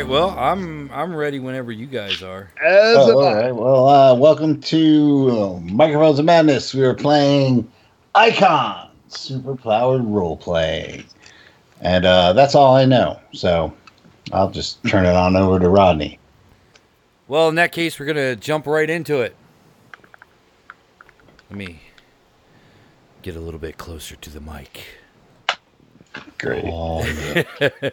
right, well, I'm ready whenever you guys are. All right. Well, welcome to Microphones of Madness. We are playing Icon, super-powered role-play. And that's all I know, so I'll just turn it on over to Rodney. Well, in that case, we're going to jump right into it. Let me get a little bit closer to the mic. Great. Oh, yeah.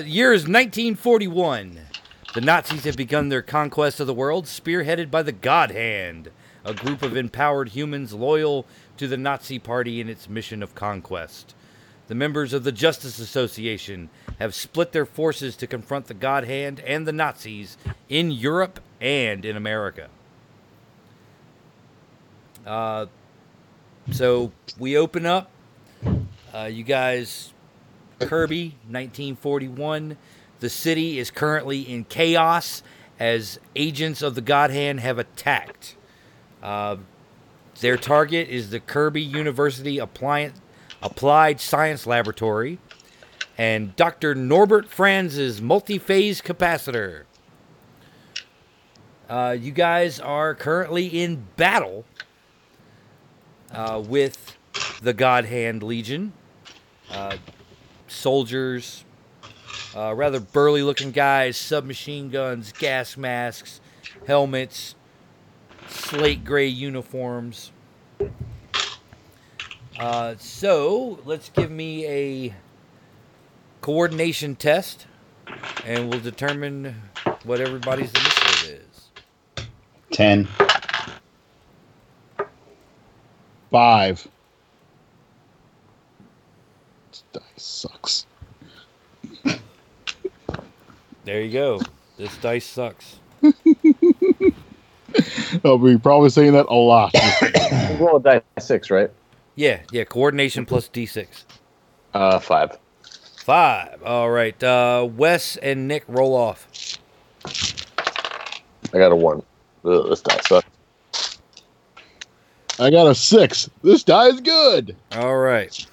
Year is 1941. The Nazis have begun their conquest of the world, spearheaded by the God Hand, a group of empowered humans loyal to the Nazi Party in its mission of conquest. The members of the Justice Association have split their forces to confront the God Hand and the Nazis in Europe and in America. So we open up. You guys, Kirby, 1941. The city is currently in chaos as agents of the God Hand have attacked. Their target is the Kirby University Applied Science Laboratory and Dr. Norbert Franz's multi-phase capacitor. You guys are currently in battle with the Godhand Legion. Soldiers, rather burly-looking guys, submachine guns, gas masks, helmets, slate gray uniforms. So let's give me a coordination test, and we'll determine what everybody's initiative is. 10. 5. This dice sucks. There you go. This dice sucks. I'll be probably saying that a lot. Roll a dice 6, right? Yeah, coordination plus D6. 5. 5, all right. Wes and Nick, roll off. I got a 1. Ugh, this die sucks. I got a 6. This die is good. All right.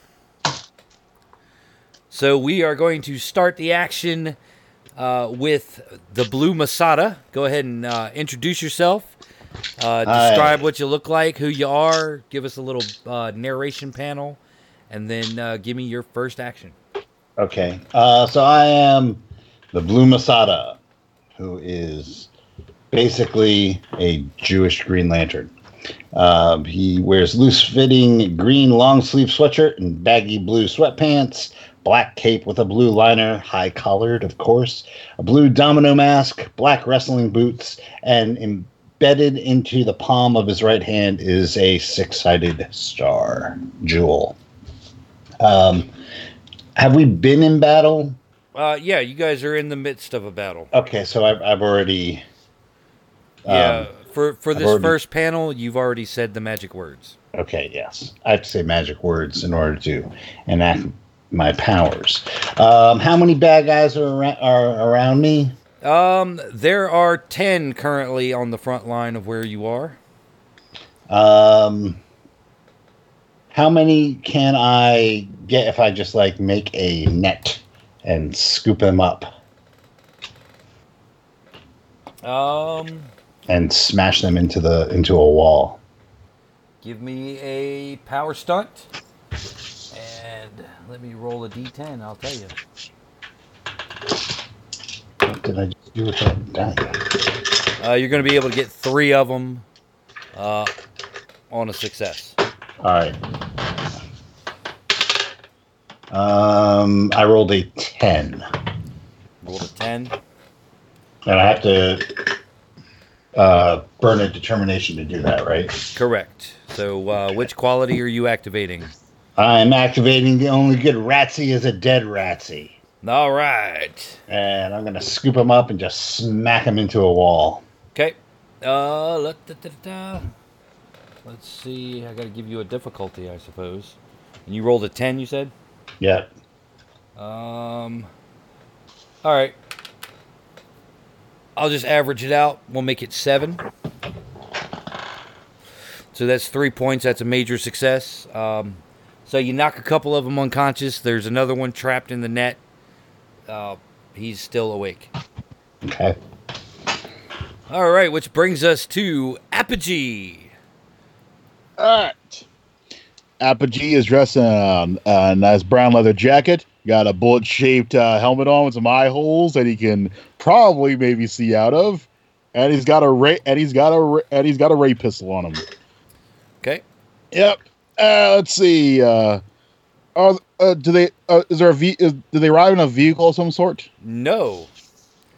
So we are going to start the action with the Blue Masada. Go ahead and introduce yourself. Describe what you look like, who you are, give us a little narration panel, and then give me your first action. Okay. So I am the Blue Masada, who is basically a Jewish Green Lantern. He wears loose-fitting green long-sleeve sweatshirt and baggy blue sweatpants, black cape with a blue liner, high-collared, of course, a blue domino mask, black wrestling boots, and embedded into the palm of his right hand is a 6-sided star jewel. Have we been in battle? Yeah, you guys are in the midst of a battle. Okay, so I've already. For this first panel, you've already said the magic words. Okay, yes, I have to say magic words in order to enact my powers. How many bad guys are around me? There are 10 currently on the front line of where you are. How many can I get if I just make a net and scoop them up? And smash them into a wall. Give me a power stunt, and let me roll a D10. I'll tell you. What did I just do with that die? You're going to be able to get 3 of them on a success. All right. I rolled a 10. Rolled a 10. And I have to burn a determination to do that, right? Correct. So which quality are you activating? I'm activating the only good Ratsy is a dead Ratsy. All right. And I'm going to scoop him up and just smack him into a wall. Okay. Let's see. I got to give you a difficulty, I suppose. And you rolled a 10, you said? Yeah. All right. I'll just average it out. We'll make it 7. So that's 3 points. That's a major success. So you knock a couple of them unconscious. There's another one trapped in the net. he's still awake. Okay. All right, which brings us to Apogee. All right. Apogee is dressed in a nice brown leather jacket. Got a bullet-shaped helmet on with some eye holes that he can probably maybe see out of, and he's got a ray pistol on him. Okay. Yep. Let's see. Do they arrive in a vehicle of some sort? No.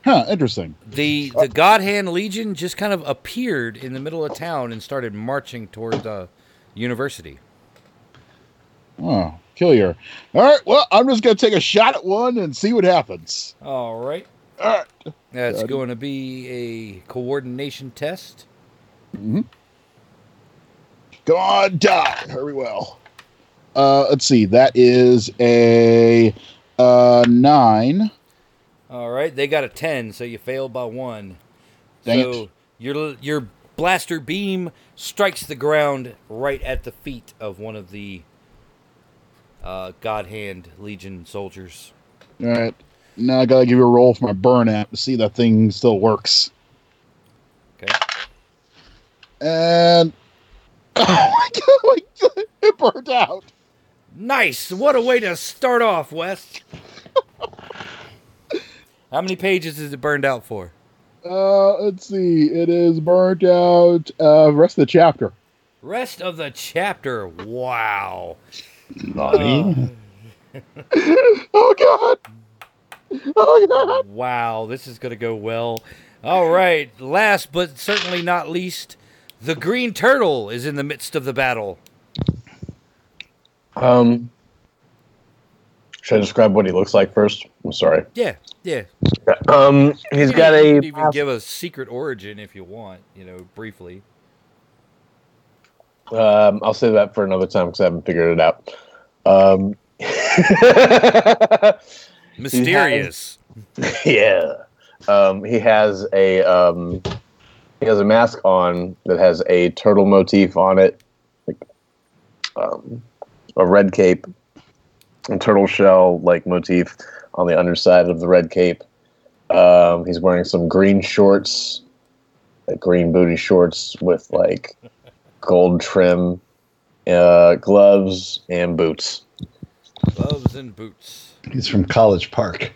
Huh. Interesting. The God Hand Legion just kind of appeared in the middle of town and started marching toward the university. Oh. Killier. All right, well, I'm just going to take a shot at one and see what happens. All right. All right. That's going to be a coordination test. Mm-hmm. Come on, die. Very well. Let's see. That is a 9. All right. They got a 10, so you failed by 1. Dang it. Your blaster beam strikes the ground right at the feet of one of the God Hand Legion soldiers. All right. Now I got to give you a roll for my burn app to see that thing still works. Okay. And oh my god, it burned out. Nice. What a way to start off, Wes. How many pages is it burned out for? Let's see. It is burnt out rest of the chapter. Rest of the chapter. Wow. Oh, God. Wow, this is going to go well. All right, last but certainly not least, the Green Turtle is in the midst of the battle. Should I describe what he looks like first? I'm sorry. Yeah. He's got a... You can even give a secret origin if you want, briefly. I'll save that for another time because I haven't figured it out. Mysterious. Yeah. He has a mask on that has a turtle motif on it, a red cape, a turtle shell like motif on the underside of the red cape. He's wearing some green shorts, like green booty shorts with like gold trim, gloves and boots. Gloves and boots. He's from College Park.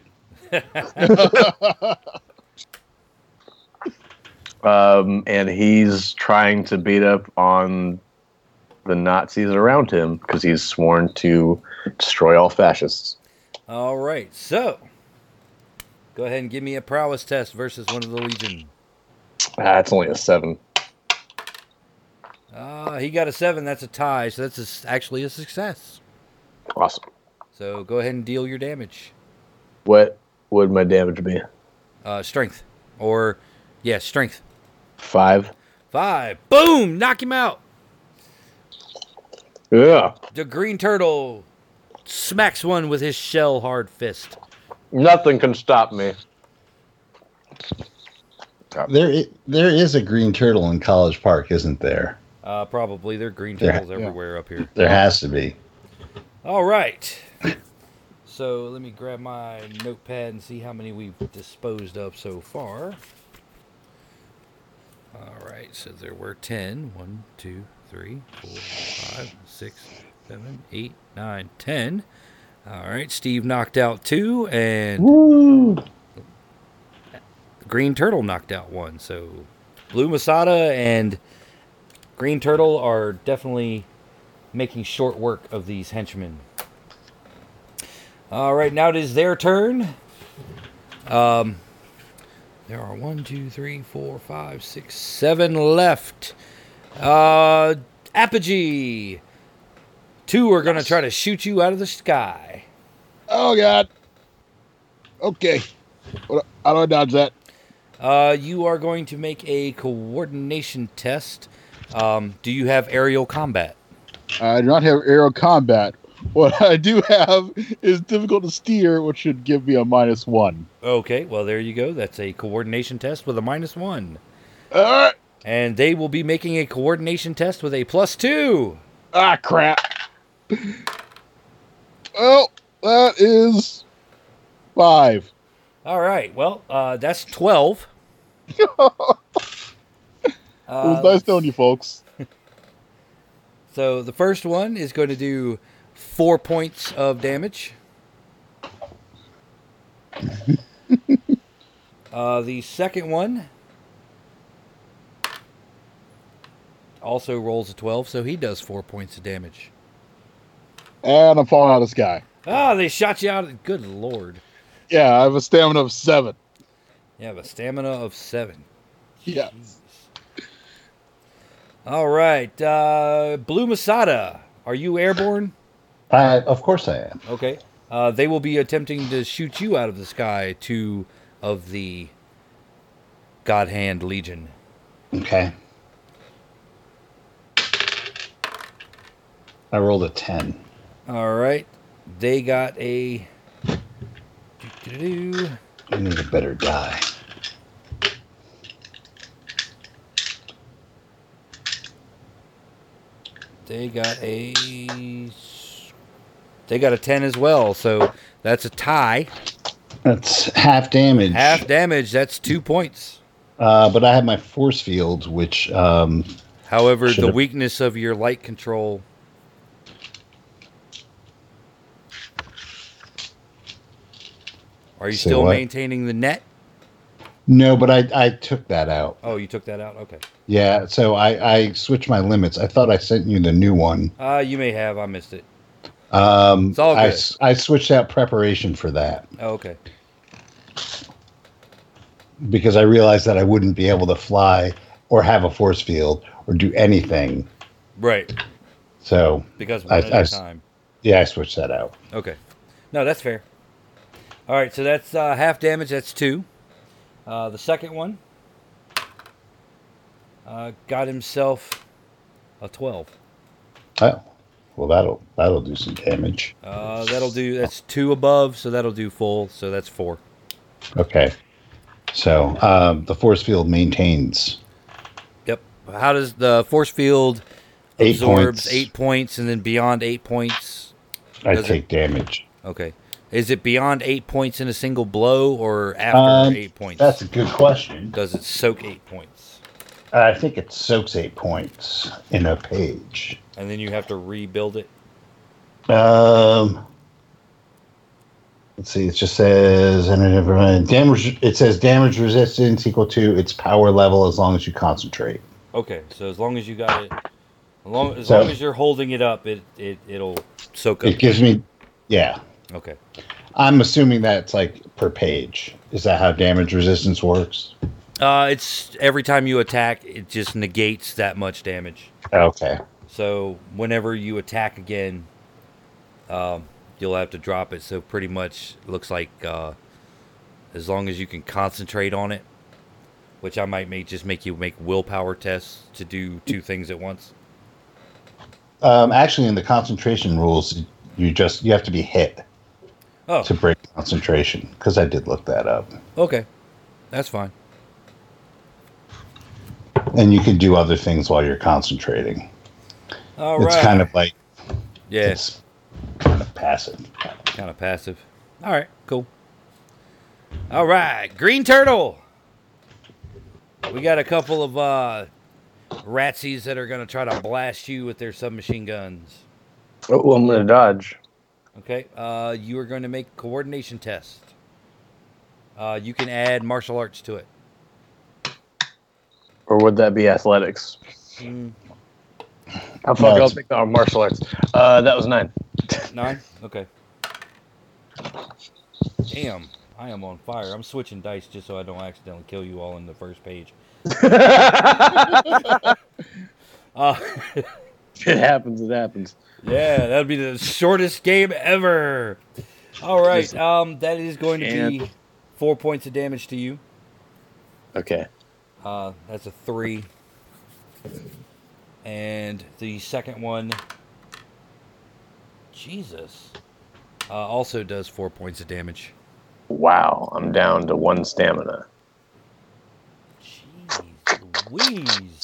And he's trying to beat up on the Nazis around him because he's sworn to destroy all fascists. All right, so go ahead and give me a prowess test versus one of the Legion. That's only a 7. He got a 7. That's a tie, so that's actually a success. Awesome. So go ahead and deal your damage. What would my damage be? Strength. Strength. 5. Boom! Knock him out! Yeah. The Green Turtle smacks one with his shell hard fist. Nothing can stop me. There is a Green Turtle in College Park, isn't there? Probably. There are green turtles everywhere up here. There has to be. All right. So let me grab my notepad and see how many we've disposed of so far. All right. So there were 10. 1, 2, 3, 4, 5, 6, 7, 8, 9, 10. All right. Steve knocked out 2. And woo! Green Turtle knocked out 1. So Blue Masada and Green Turtle are definitely making short work of these henchmen. All right, now it is their turn. There are 1, 2, 3, 4, 5, 6, 7 left. Apogee. 2 are going to try to shoot you out of the sky. Oh, God. Okay. How do I dodge that? You are going to make a coordination test. Do you have aerial combat? I do not have aerial combat. What I do have is difficult to steer, which should give me a -1. Okay, well, there you go. That's a coordination test with a -1. All right. And they will be making a coordination test with a +2. Ah, crap. Well, that is 5. All right. Well, that's 12. It was nice knowing you folks. So the first one is going to do 4 points of damage. The second one also rolls a 12, so he does 4 points of damage. And I'm falling out of the sky. Ah, they shot you out. Good Lord. Yeah, I have a stamina of 7. You have a stamina of 7. Yeah. Jesus. All right. Blue Masada, are you airborne? Of course I am. Okay. They will be attempting to shoot you out of the sky, two of the God Hand Legion. Okay. I rolled a 10. All right. They got a... I need a better die. They got a 10 as well, so that's a tie. That's half damage. Half damage, that's 2 points. But I have my force field, which... however, the weakness of your light control... Are you still maintaining the net? No, but I took that out. Oh, you took that out? Okay. Yeah, so I switched my limits. I thought I sent you the new one. You may have. I missed it. It's all good. I switched out preparation for that. Oh, okay. Because I realized that I wouldn't be able to fly or have a force field or do anything. Right. So. Because one at a time. Yeah, I switched that out. Okay. No, that's fair. All right, so that's half damage. That's 2. The second one got himself a 12. Oh, well, that'll do some damage. That's 2 above, so that'll do full. So that's 4. Okay, so the force field maintains. Yep. How does the force field absorbs 8 points, and then beyond 8 points? I take damage. Okay. Is it beyond 8 points in a single blow or after 8 points? That's a good question. Does it soak 8 points? I think it soaks 8 points in a page. And then you have to rebuild it? Let's see. It just says damage. It says damage resistance equal to its power level as long as you concentrate. Okay. So as long as you got it, long as you're holding it up, it'll soak up. It gives me, yeah. Okay. I'm assuming that's like per page. Is that how damage resistance works? It's every time you attack, it just negates that much damage. Okay. So whenever you attack again, you'll have to drop it. So pretty much it looks like as long as you can concentrate on it, which I might make you make willpower tests to do 2 things at once. Actually, in the concentration rules, you have to be hit. Oh. To break concentration, because I did look that up. Okay, that's fine. And you can do other things while you're concentrating. All right. It's kind of like, yeah, it's kind of passive. All right, cool. All right, Green Turtle. We got a couple of ratsies that are going to try to blast you with their submachine guns. Oh, I'm going to dodge. Okay, you are going to make a coordination test. You can add martial arts to it. Or would that be athletics? I'll pick the martial arts. That was 9. 9? Okay. Damn, I am on fire. I'm switching dice just so I don't accidentally kill you all in the first page. It happens. Yeah, that would be the shortest game ever. All right, that is going to be 4 points of damage to you. Okay. That's a 3. And the second one, Jesus, also does 4 points of damage. Wow, I'm down to 1 stamina. Jeez Louise.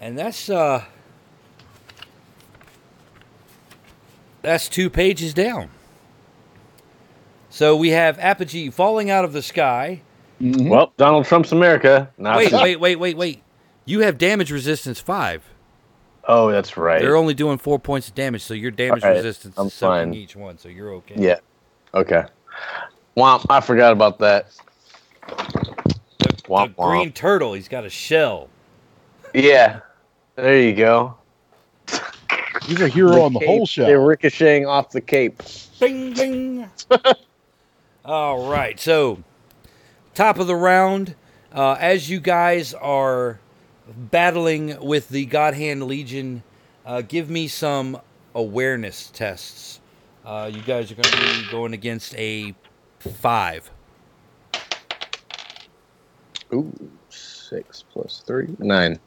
And that's 2 pages down. So we have Apogee falling out of the sky. Mm-hmm. Well, Donald Trump's America. Wait. You have damage resistance 5. Oh, that's right. They're only doing 4 points of damage, so your damage resistance is 7 each one, so you're okay. Yeah. Okay. Womp. I forgot about that. The green turtle. He's got a shell. Yeah. There you go. He's a hero on the whole show. They're ricocheting off the cape. Bing, bing. All right. So, top of the round. As you guys are battling with the God Hand Legion, give me some awareness tests. You guys are going to be going against a 5. Ooh, 6 + 3, 9.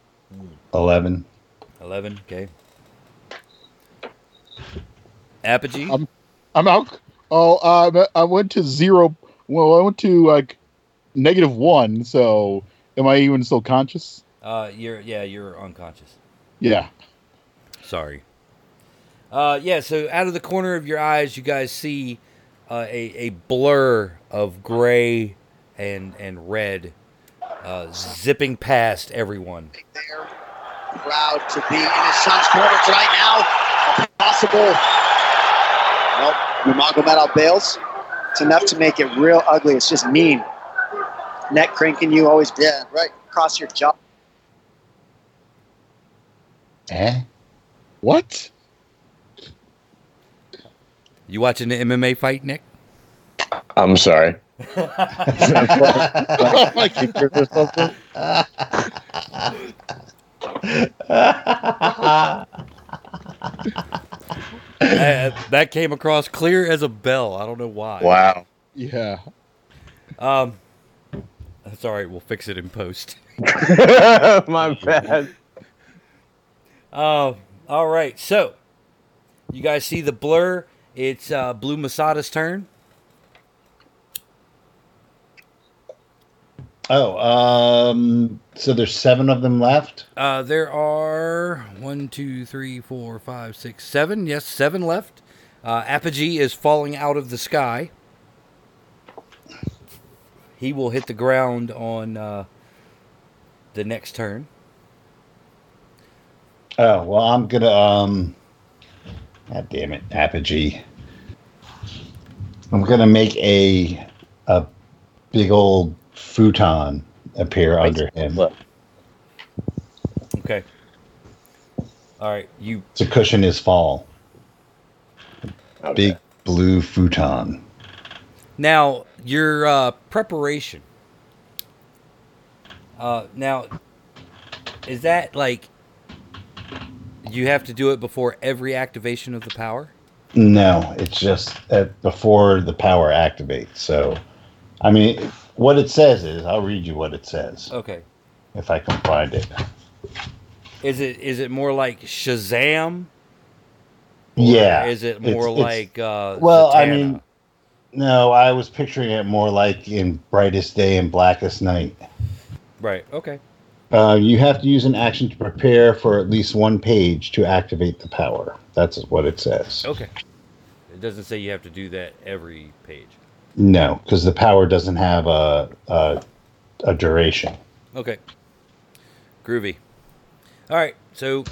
11. 11, okay. Apogee? I'm out. Oh, I went to 0. Well, I went to, like, -1, so am I even still conscious? You're unconscious. Yeah. Sorry. So out of the corner of your eyes, you guys see a blur of gray and red zipping past everyone. They're proud to be in his son's quarters right now. A possible. Well, Nurmagomedov out bails. It's enough to make it real ugly. It's just mean. Neck cranking you always did. Yeah, right across your jaw. What? You watching the MMA fight, Nick? I'm sorry. That came across clear as a bell. I don't know why. Wow. Yeah. Sorry, we'll fix it in post. My bad. All right, so you guys see the blur. It's Blue Masada's turn. Oh, so there's 7 of them left? There are 1, 2, 3, 4, 5, 6, 7. Yes, 7 left. Apogee is falling out of the sky. He will hit the ground on the next turn. Oh, well, I'm going to, God damn it, Apogee. I'm going to make a big old futon appear under him. Okay. All right, you... To cushion his fall. Okay. Big blue futon. Now, your preparation. Now, is that, like... You have to do it before every activation of the power? No, it's just before the power activates. So, I mean, what it says is, I'll read you what it says. Okay. If I can find it. Is it more like Shazam? Yeah. Or is it more like well, Zatanna? I mean, no, I was picturing it more like in Brightest Day and Blackest Night. Right, okay. You have to use an action to prepare for at least one page to activate the power. That's what it says. Okay. It doesn't say you have to do that every page. No, because the power doesn't have a duration. Okay. Groovy. All right, so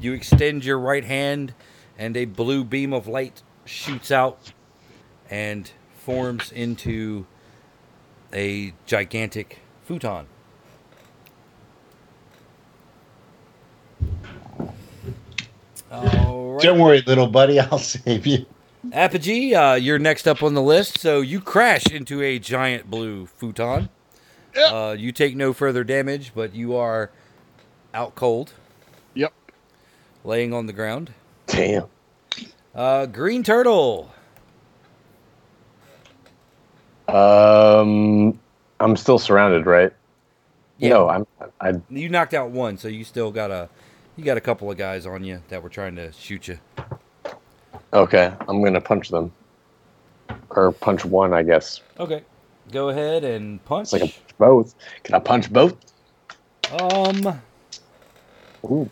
you extend your right hand, and a blue beam of light shoots out and forms into a gigantic futon. Right. Don't worry, little buddy. I'll save you. Apogee, you're next up on the list. So you crash into a giant blue futon. Yep. You take no further damage, but you are out cold. Yep. Laying on the ground. Damn. Green Turtle. I'm still surrounded, right? Yeah. No, I you knocked out 1, so you still got a... You got a couple of guys on you that were trying to shoot you. Okay, I'm going to punch them. Or punch one, I guess. Okay, go ahead and punch. So I can punch both. Can I punch both? Ooh.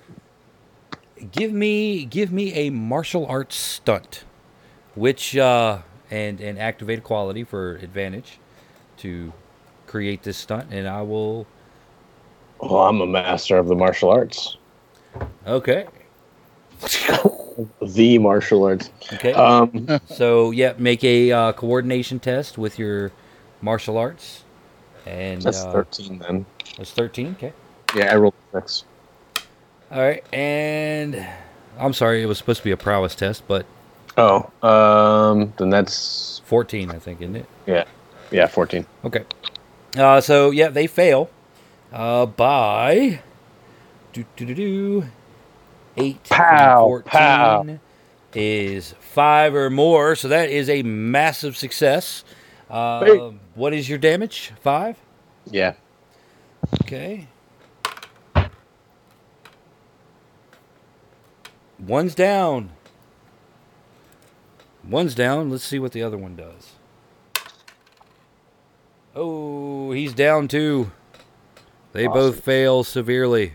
Give me a martial arts stunt, which and activate a quality for advantage to create this stunt, and I will... Oh, I'm a master of the martial arts. Okay. The martial arts. Okay. So, yeah, make a coordination test with your martial arts. And that's 13, then. That's 13, okay. Yeah, I rolled 6. All right, and... I'm sorry, it was supposed to be a prowess test, but... Oh, then that's... 14, I think, isn't it? Yeah. Yeah, 14. Okay. So, yeah, they fail by... 8 pow, 14 pow. Is 5 or more, so that is a massive success. What is your damage? 5? Yeah. Okay. One's down. One's down. Let's see what the other one does. Oh, he's down too. They both fail severely.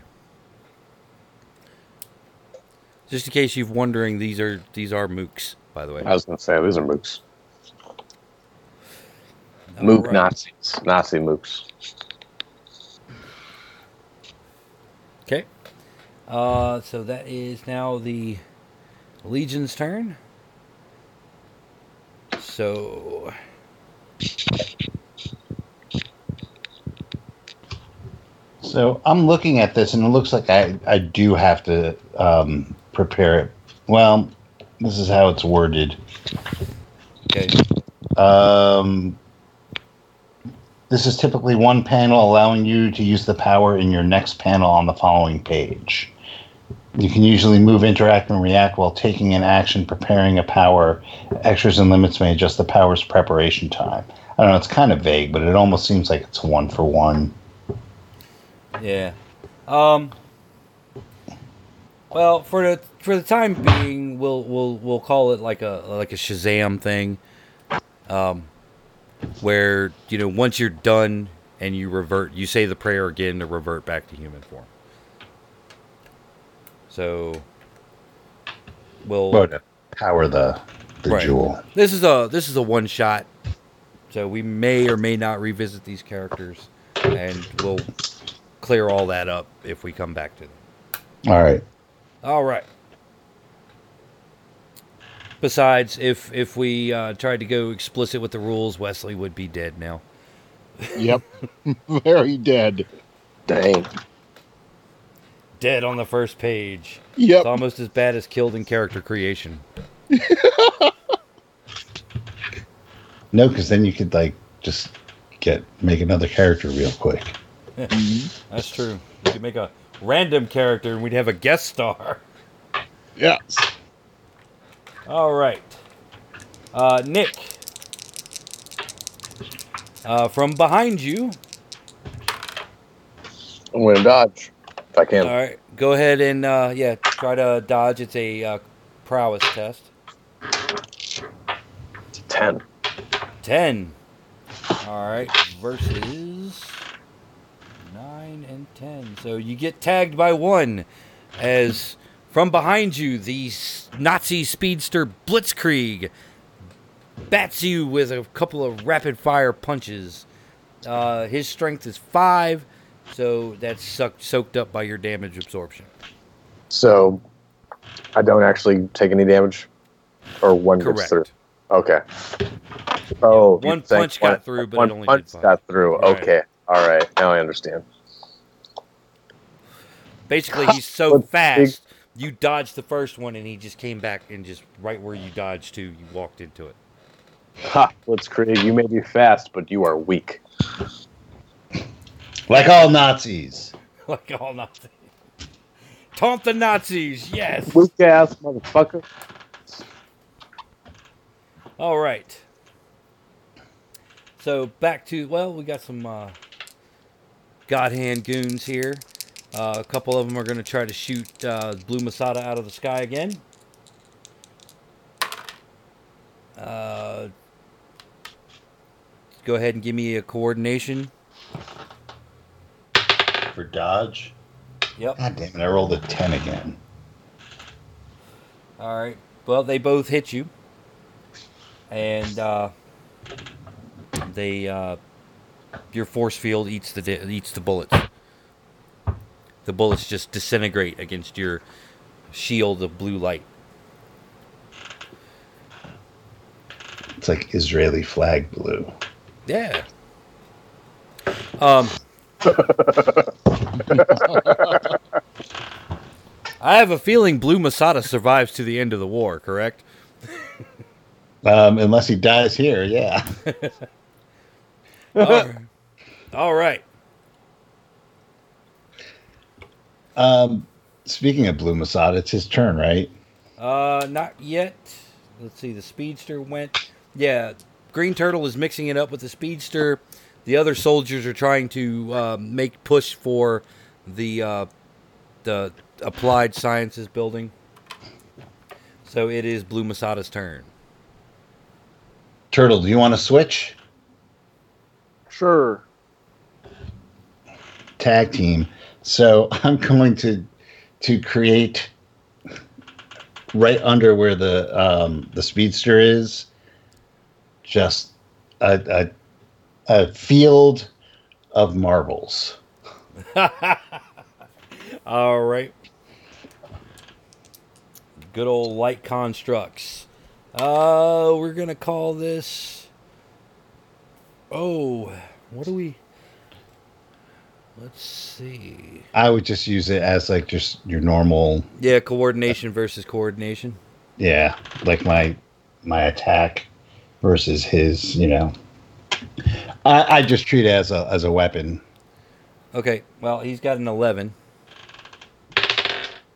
Just in case you're wondering, these are mooks, by the way. I was going to say, these are mooks. Mook right. Nazis. Nazi mooks. Okay. So that is now the Legion's turn. So I'm looking at this, and it looks like I do have to prepare it. Well, this is how it's worded. Okay. This is typically one panel, allowing you to use the power in your next panel on the following page. You can usually move, interact, and react while taking an action, preparing a power. Extras and limits may adjust the power's preparation time. I don't know, it's kind of vague, but it almost seems like it's one for one. Yeah. Well, for the time being, we'll call it like a Shazam thing, where once you're done and you revert, you say the prayer again to revert back to human form. So we'll power the right. Jewel. This is a one shot. So we may or may not revisit these characters, and we'll clear all that up if we come back to them. All right. Besides, if we tried to go explicit with the rules, Wesley would be dead now. Yep. Very dead. Dang. Dead on the first page. Yep. It's almost as bad as killed in character creation. No, because then you could just make another character real quick. Mm-hmm. That's true. We could make a random character and we'd have a guest star. Yes. All right. Nick. From behind you. I'm going to dodge. I can. All right, go ahead and try to dodge. It's a prowess test. It's a 10. All right, versus 9 and 10. So you get tagged by 1, as from behind you, the Nazi speedster Blitzkrieg bats you with a couple of rapid-fire punches. His strength is 5. So that's soaked up by your damage absorption. So I don't actually take any damage? Or one gets through? Okay. Oh, yeah, One punch got through, but it only did 5. Right. Okay. All right. Now I understand. Basically, he's so fast, you dodged the first one, and he just came back and just right where you dodged to, you walked into it. Ha! Blitzkrieg, you may be fast, but you are weak. Like all Nazis. Taunt the Nazis, yes. Weak ass motherfucker. All right. So back to, we got some God Hand goons here. A couple of them are going to try to shoot Blue Masada out of the sky again. Go ahead and give me a coordination. For dodge. Yep. God damn it, I rolled a 10 again. Alright. Well, they both hit you. and your force field eats the bullets. The bullets just disintegrate against your shield of blue light. It's like Israeli flag blue. Yeah. I have a feeling Blue Masada survives to the end of the war, correct? Unless he dies here, yeah. All right. Speaking of Blue Masada, it's his turn, right? Not yet. Let's see, the Speedster went. Yeah, Green Turtle is mixing it up with the Speedster. The other soldiers are trying to make push for the Applied Sciences building. So it is Blue Masada's turn. Turtle, do you want to switch? Sure. Tag team. So I'm going to create right under where the Speedster is, just a field of marbles. All right. Good old light constructs. We're going to call this... Oh, what do we... Let's see. I would just use it as like just your normal... Yeah, coordination versus coordination. Yeah, like my attack versus his, you know... I just treat it as a weapon. Okay, well, he's got an 11.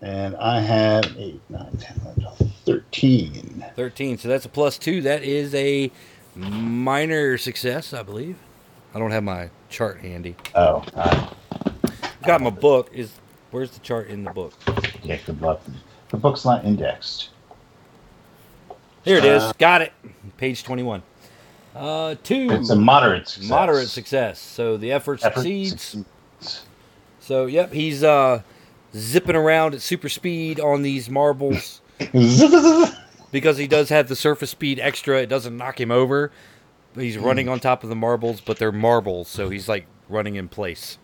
And I have 8, 9, 10, 11, 12, 13. 13, so that's a +2. That is a minor success, I believe. I don't have my chart handy. Oh. I've got my book. Where's the chart in the book? Yeah, good luck. The book's not indexed. Here it is. Got it. Page 21. 2. It's a moderate success. So the effort succeeds. So, yep, he's zipping around at super speed on these marbles. Because he does have the surface speed extra, it doesn't knock him over. He's running on top of the marbles, but they're marbles, so he's like running in place.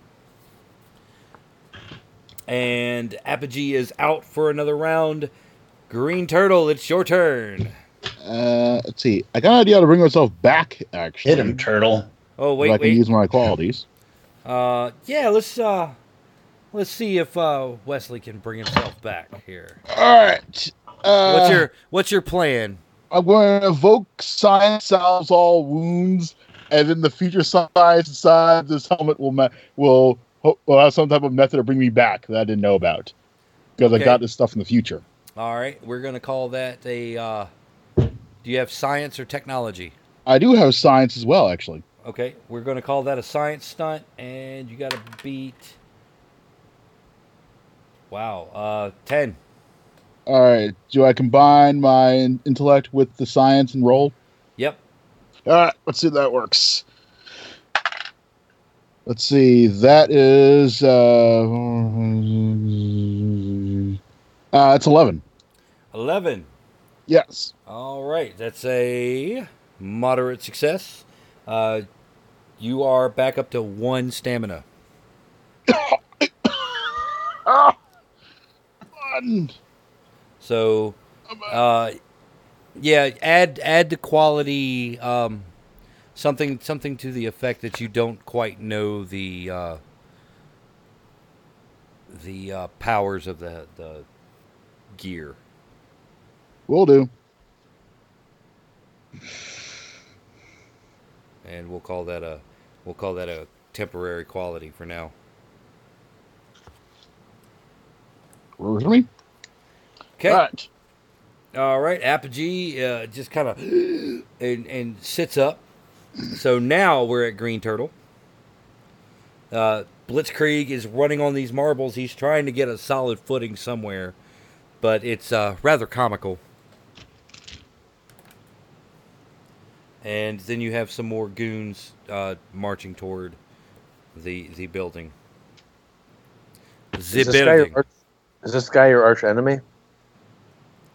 And Apogee is out for another round. Green Turtle, it's your turn. Let's see. I got an idea how to bring myself back, actually. Hit him, Turtle. Oh, wait, I can use my qualities. Yeah, let's see if Wesley can bring himself back here. All right. What's your plan? I'm going to evoke science solves all wounds, and then the future science inside this helmet will have some type of method to bring me back that I didn't know about, because I got this stuff in the future. All right. We're going to call that a... Do you have science or technology? I do have science as well, actually. Okay, we're going to call that a science stunt, and you got to beat... Wow, 10. All right, do I combine my intellect with the science and roll? Yep. All right, let's see if that works. Let's see, that is... it's 11. 11. Yes. All right. That's a moderate success. You are back up to 1 stamina. So, yeah, add the quality, something to the effect that you don't quite know the powers of the gear. Will do. And we'll call that a temporary quality for now. Okay. All right. Apogee just kind of and sits up. So now we're at Green Turtle. Blitzkrieg is running on these marbles. He's trying to get a solid footing somewhere, but it's rather comical. And then you have some more goons marching toward the building. Is this guy your arch enemy?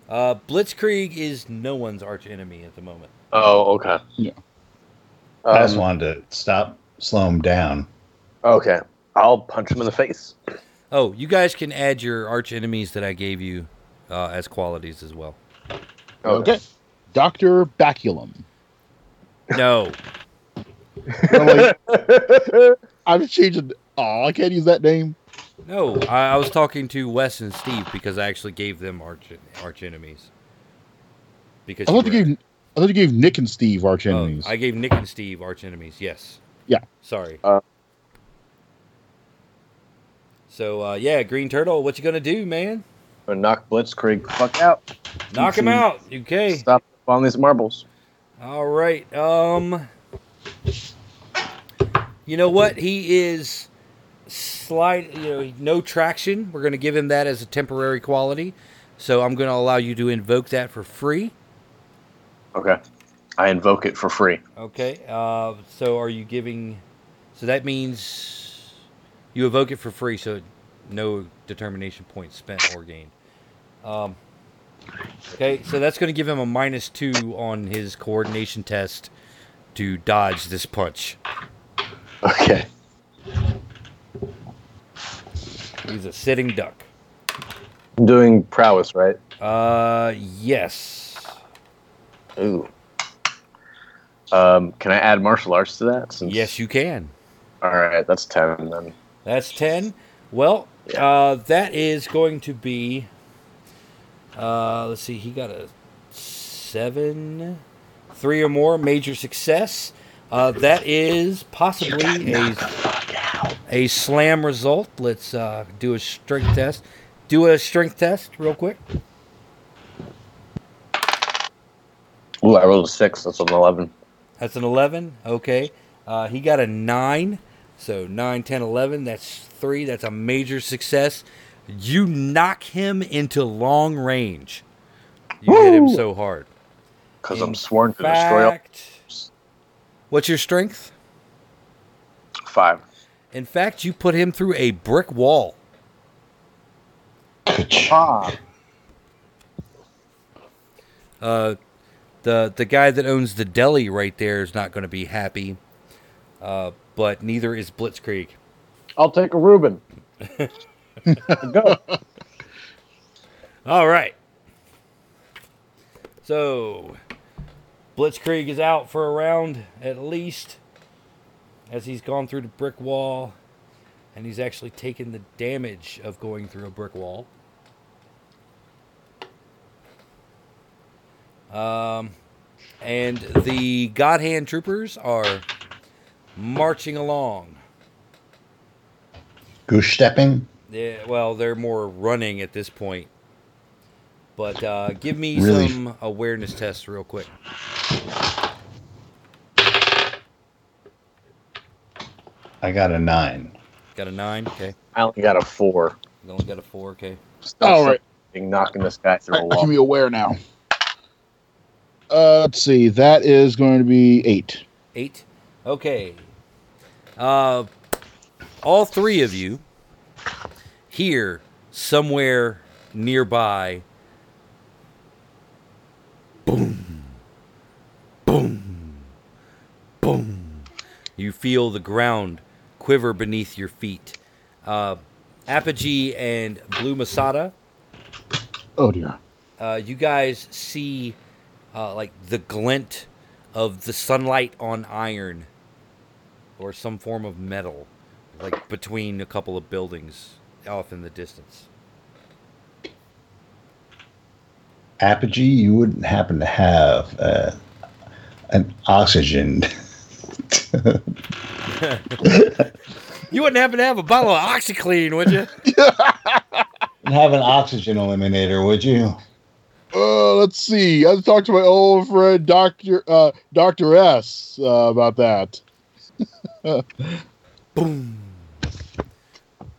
Blitzkrieg is no one's arch enemy at the moment. Oh, okay. Yeah. I just wanted to slow him down. Okay. I'll punch him in the face. Oh, you guys can add your arch enemies that I gave you as qualities as well. Okay. Dr. Baculum. No. I'm changing. Oh, I can't use that name. No, I was talking to Wes and Steve because I actually gave them arch enemies. Because I thought you gave Nick and Steve arch enemies. I gave Nick and Steve arch enemies. Yes. Yeah. Sorry. So, Green Turtle, what you gonna do, man? I'm gonna knock Blitzkrieg the fuck out. Knock him out. Okay. Stop on these marbles. All right. You know what? He is slight. You know, no traction. We're gonna give him that as a temporary quality. So I'm gonna allow you to invoke that for free. Okay. I invoke it for free. Okay. So are you giving... So that means you evoke it for free, so no determination points spent or gained. Okay. So that's going to give him a -2 on his coordination test to dodge this punch. Okay. He's a sitting duck. I'm doing prowess, right? Yes. Ooh. Can I add martial arts to that? Yes, you can. All right, that's 10 then. That's 10. Well, yeah. That is going to be... let's see, he got a 7. 3 or more, major success. That is possibly a slam result. Let's do a strength test. Do a strength test real quick. Ooh, I rolled a 6. That's an 11. That's an 11? Okay. He got a 9. So 9, 10, 11. That's 3. That's a major success. You knock him into long range. You hit him so hard. Because I'm sworn to destroy all... What's your strength? 5. In fact, you put him through a brick wall. Ah. The guy that owns the deli right there is not going to be happy, but neither is Blitzkrieg. I'll take a Reuben. Go. All right. So, Blitzkrieg is out for a round at least, as he's gone through the brick wall, and he's actually taken the damage of going through a brick wall. And the God Hand troopers are marching along. Goose stepping? Yeah, well, they're more running at this point. But give me some awareness tests real quick. I got a 9. Got a 9? Okay. I only got a 4. You only got a 4, okay. All right. Knocking this guy through a wall. I can be aware now. Let's see. That is going to be 8. 8? Okay. All three of you hear somewhere nearby. Boom. Boom. Boom. You feel the ground quiver beneath your feet. Apogee and Blue Masada. Oh, dear. You guys see... like the glint of the sunlight on iron or some form of metal, like between a couple of buildings off in the distance. Apogee, you wouldn't happen to have an oxygen. You wouldn't happen to have a bottle of OxyClean, would you? And have an oxygen eliminator, would you? Let's see. I talked to my old friend, Dr. S, about that. Boom.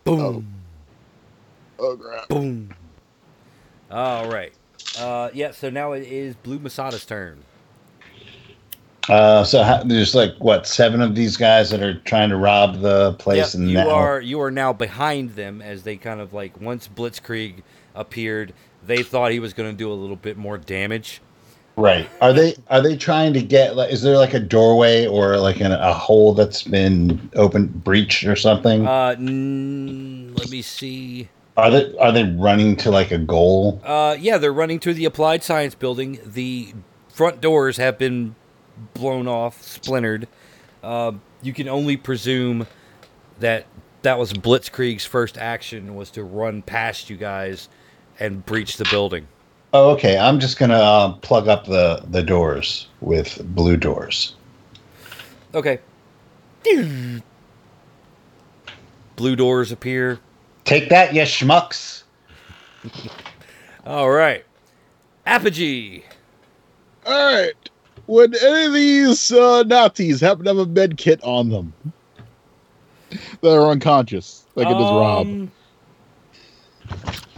Boom. Oh, crap. Boom. All right. So now it is Blue Masada's turn. There's like, what, 7 of these guys that are trying to rob the place? Yep, you are now behind them as they kind of like, once Blitzkrieg appeared... they thought he was going to do a little bit more damage. Right. Are they trying to get, like, is there like a doorway or like a hole that's been breached or something? Let me see. Are they running to like a goal? Yeah, they're running to the Applied Science building. The front doors have been blown off, splintered. You can only presume that was Blitzkrieg's first action, was to run past you guys and breach the building. Oh, okay. I'm just going to plug up the doors with blue doors. Okay. Blue doors appear. Take that, you schmucks. All right. Apogee. All right. Would any of these Nazis happen to have a med kit on them? That are unconscious, like it does Rob.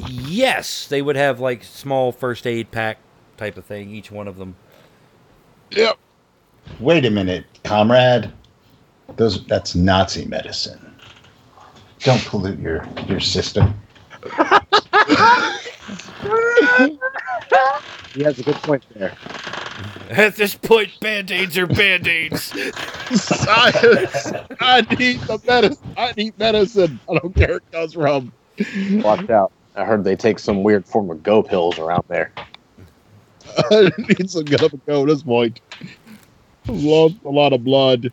Yes, they would have like small first aid pack type of thing, each one of them. Yep. Wait a minute, comrade. That's Nazi medicine. Don't pollute your system. He has a good point there. At this point, Band-Aids are Band-Aids. Science! I need the medicine. I need medicine. I don't care where it comes from. Watch out. I heard they take some weird form of go pills around there. I need some go at this point. Lost a lot of blood.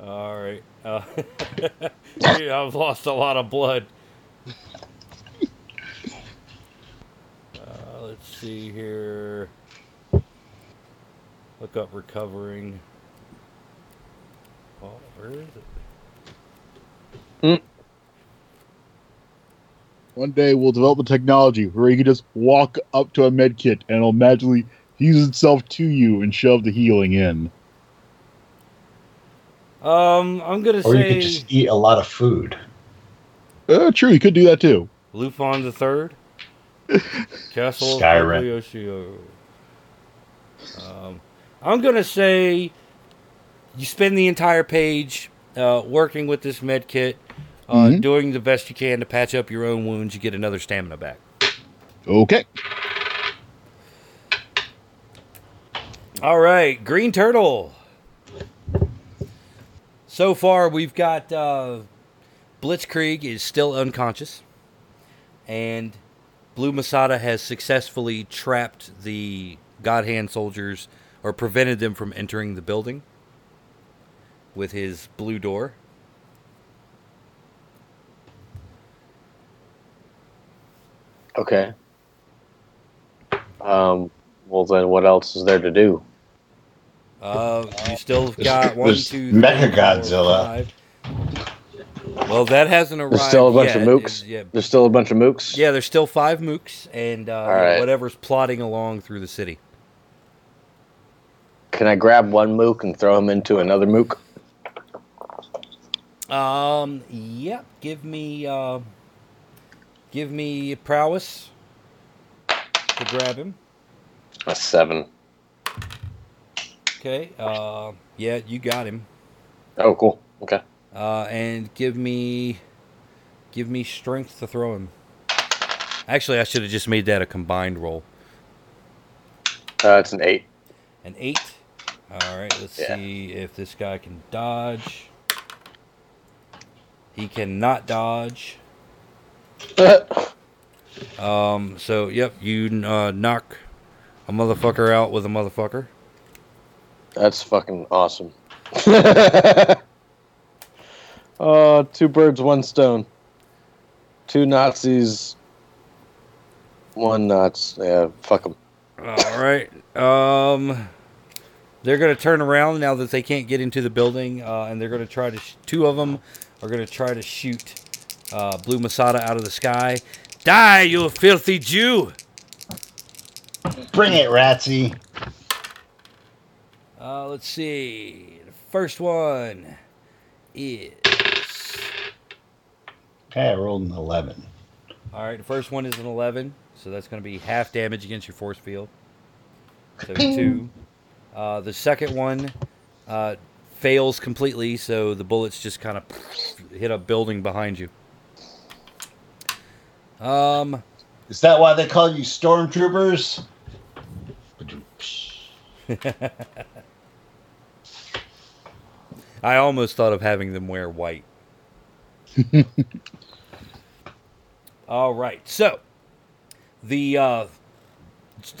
All right. Dude, I've lost a lot of blood. Let's see here. Look up recovering. Oh, where is it? Mm. One day we'll develop a technology where you can just walk up to a med kit and it'll magically fuse itself to you and shove the healing in. I'm gonna say. Or you could just eat a lot of food. True, you could do that too. Lufon the Third. Castle Skyrim. I'm going to say you spend the entire page working with this med kit, doing the best you can to patch up your own wounds. You get another stamina back. Okay. All right, Green Turtle. So far, we've got Blitzkrieg is still unconscious, and Blue Masada has successfully trapped the God Hand soldiers, or prevented them from entering the building with his blue door. Okay. Well, then what else is there to do? You still have got one, two, Mecha Godzilla. Well, that hasn't arrived. There's still a bunch of mooks. Yeah. There's still a bunch of mooks. Yeah, there's still 5 mooks and right. Whatever's plodding along through the city. Can I grab one mook and throw him into another mook? Yeah. Give me prowess to grab him. A 7. Okay. Yeah, you got him. Oh, cool. Okay. And give me strength to throw him. Actually, I should have just made that a combined roll. It's an 8. An 8. All right, let's see if this guy can dodge. He cannot dodge. So, yep, you knock a motherfucker out with a motherfucker. That's fucking awesome. Two birds, one stone. 2 Nazis, 1 Nazi. Yeah, fuck them. All right. They're going to turn around now that they can't get into the building, and they're going to try to... Two of them are going to try to shoot Blue Masada out of the sky. Die, you filthy Jew! Bring it, Ratsy. Let's see. The first one is... Okay, I rolled an 11. All right, the first one is an 11, so that's going to be half damage against your force field. So 2. The second one fails completely, so the bullets just kind of hit a building behind you. Is that why they call you stormtroopers? I almost thought of having them wear white. All right, so the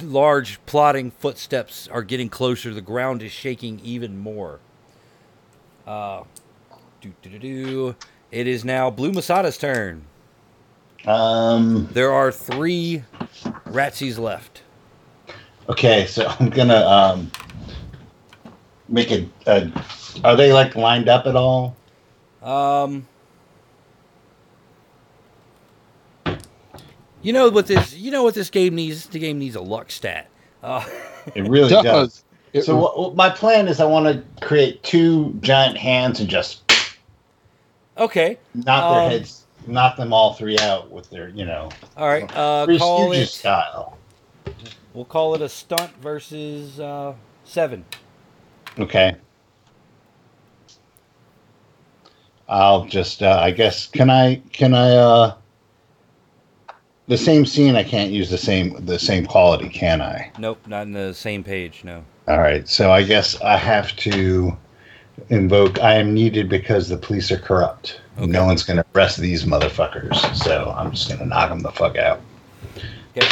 large plodding footsteps are getting closer. The ground is shaking even more. It is now Blue Masada's turn. There are 3 Ratsies left. Okay, so I'm gonna make it. Are they like lined up at all? You know what this? You know what this game needs? The game needs a luck stat. It really does. My plan is I want to create 2 giant hands and just knock their heads, knock them all 3 out with their, you know. All right, call it style. We'll call it a stunt versus 7. Okay. I'll just, I guess, can I the same scene, I can't use the same quality, can I? Nope, not in the same page, no. All right, so I guess I have to invoke I am needed because the police are corrupt. Okay. No one's going to arrest these motherfuckers, so I'm just going to knock them the fuck out. Okay.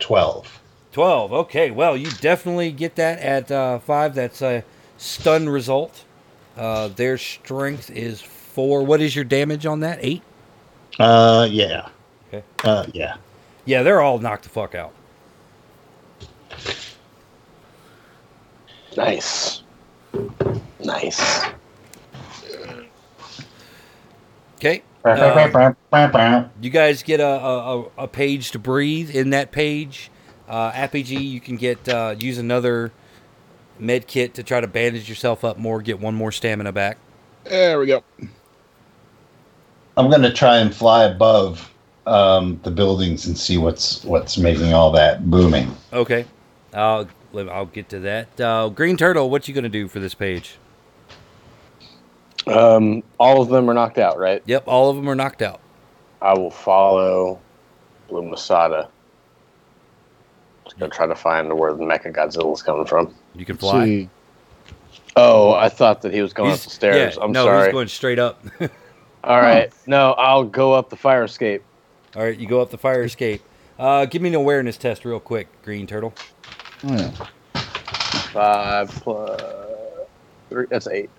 12. 12, okay. Well, you definitely get that at 5. That's a stun result. Their strength is 4. What is your damage on that? 8? Yeah. Okay. Yeah, they're all knocked the fuck out. Nice. Okay. You guys get a page to breathe. In that page, Apogee, you can get use another med kit to try to bandage yourself up more, get 1 more stamina back. There we go. I'm gonna try and fly above the buildings and see what's making all that booming. Okay, I'll get to that. Green Turtle, what you gonna do for this page? All of them are knocked out, right? Yep, all of them are knocked out. I will follow Blue Masada. Just gonna try to find where the Mechagodzilla's coming from. You can fly. See. Oh, I thought that he was going up the stairs. Yeah, sorry. He's going straight up. All right. No, I'll go up the fire escape. All right, you go up the fire escape. Give me an awareness test real quick, Green Turtle. 5 plus 3. That's 8.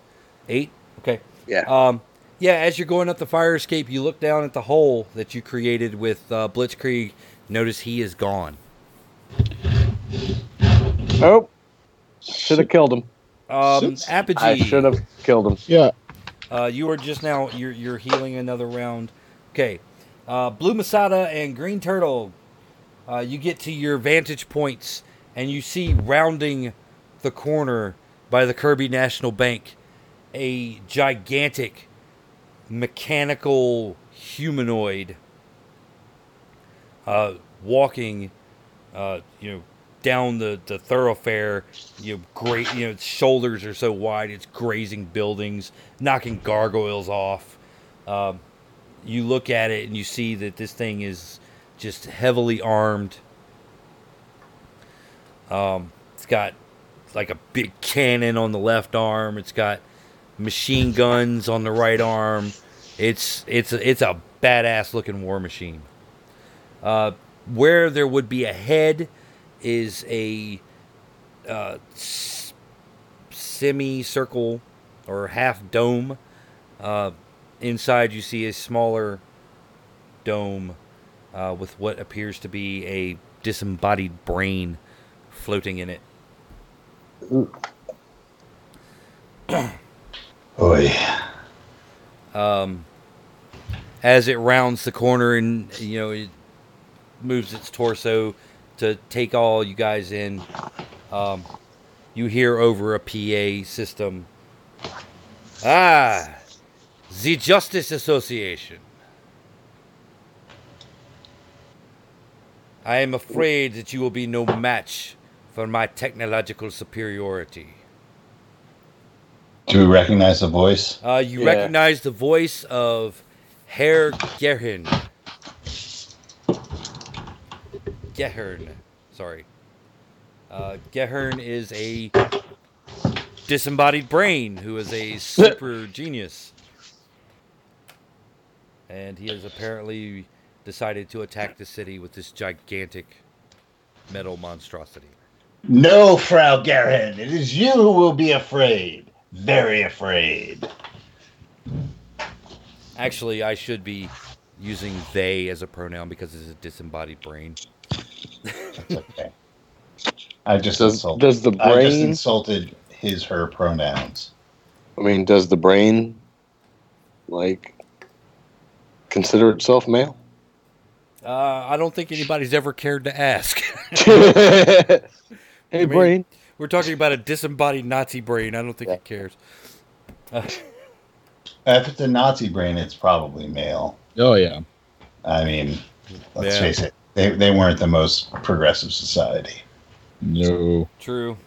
8? Okay. Yeah. As you're going up the fire escape, you look down at the hole that you created with Blitzkrieg. Notice he is gone. Oh. Should have killed him. Apogee. I should have killed him. Yeah. You are just now, you're healing another round. Okay. Blue Masada and Green Turtle, you get to your vantage points, and you see rounding the corner by the Kirby National Bank a gigantic mechanical humanoid walking down the thoroughfare, its shoulders are so wide it's grazing buildings, knocking gargoyles off. You look at it and you see that this thing is just heavily armed. It's got like a big cannon on the left arm. It's got machine guns on the right arm. It's a badass looking war machine. Where there would be a head is a semicircle or half dome. Inside you see a smaller dome with what appears to be a disembodied brain floating in it. Ooh. Oy. As it rounds the corner and it moves its torso to take all you guys in, you hear over a PA system, the Justice Association. I am afraid that you will be no match for my technological superiority. Do we recognize the voice? You recognize the voice of Herr Gehirn, Gehirn. Sorry. Gehirn is a disembodied brain who is a super genius. And he has apparently decided to attack the city with this gigantic metal monstrosity. No, Frau Gehirn, it is you who will be afraid. Very afraid. Actually, I should be using they as a pronoun because it's a disembodied brain. That's okay. I just insulted his, her pronouns. I mean, does the brain, like, consider itself male? I don't think anybody's ever cared to ask. Hey, I mean, brain. We're talking about a disembodied Nazi brain. I don't think it cares. If it's a Nazi brain, it's probably male. Oh, yeah. I mean, let's face it. They weren't the most progressive society. No. True.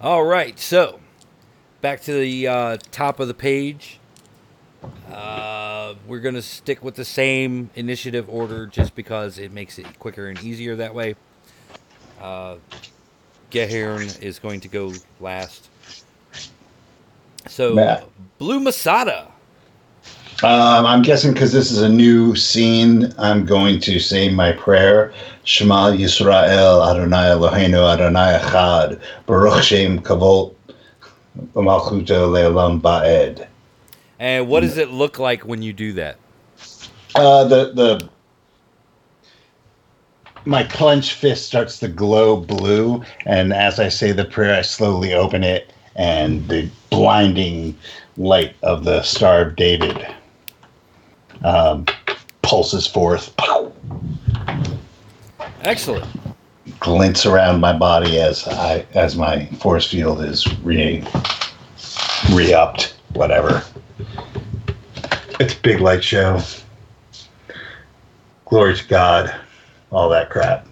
All right. So, back to the top of the page. We're going to stick with the same initiative order just because it makes it quicker and easier that way. Gehirn is going to go last. So, Matt. Blue Masada. I'm guessing because this is a new scene, I'm going to say my prayer. Shema Yisrael Adonai Eloheinu Adonai Echad Baruch Shem Kavolt Umachuto Le'olam Ba'ed. And what does it look like when you do that? My clenched fist starts to glow blue, and as I say the prayer, I slowly open it, and the blinding light of the Star of David pulses forth. Excellent. Glints around my body as my force field is re-upped. Whatever. It's a big light show. Glory to God. All that crap.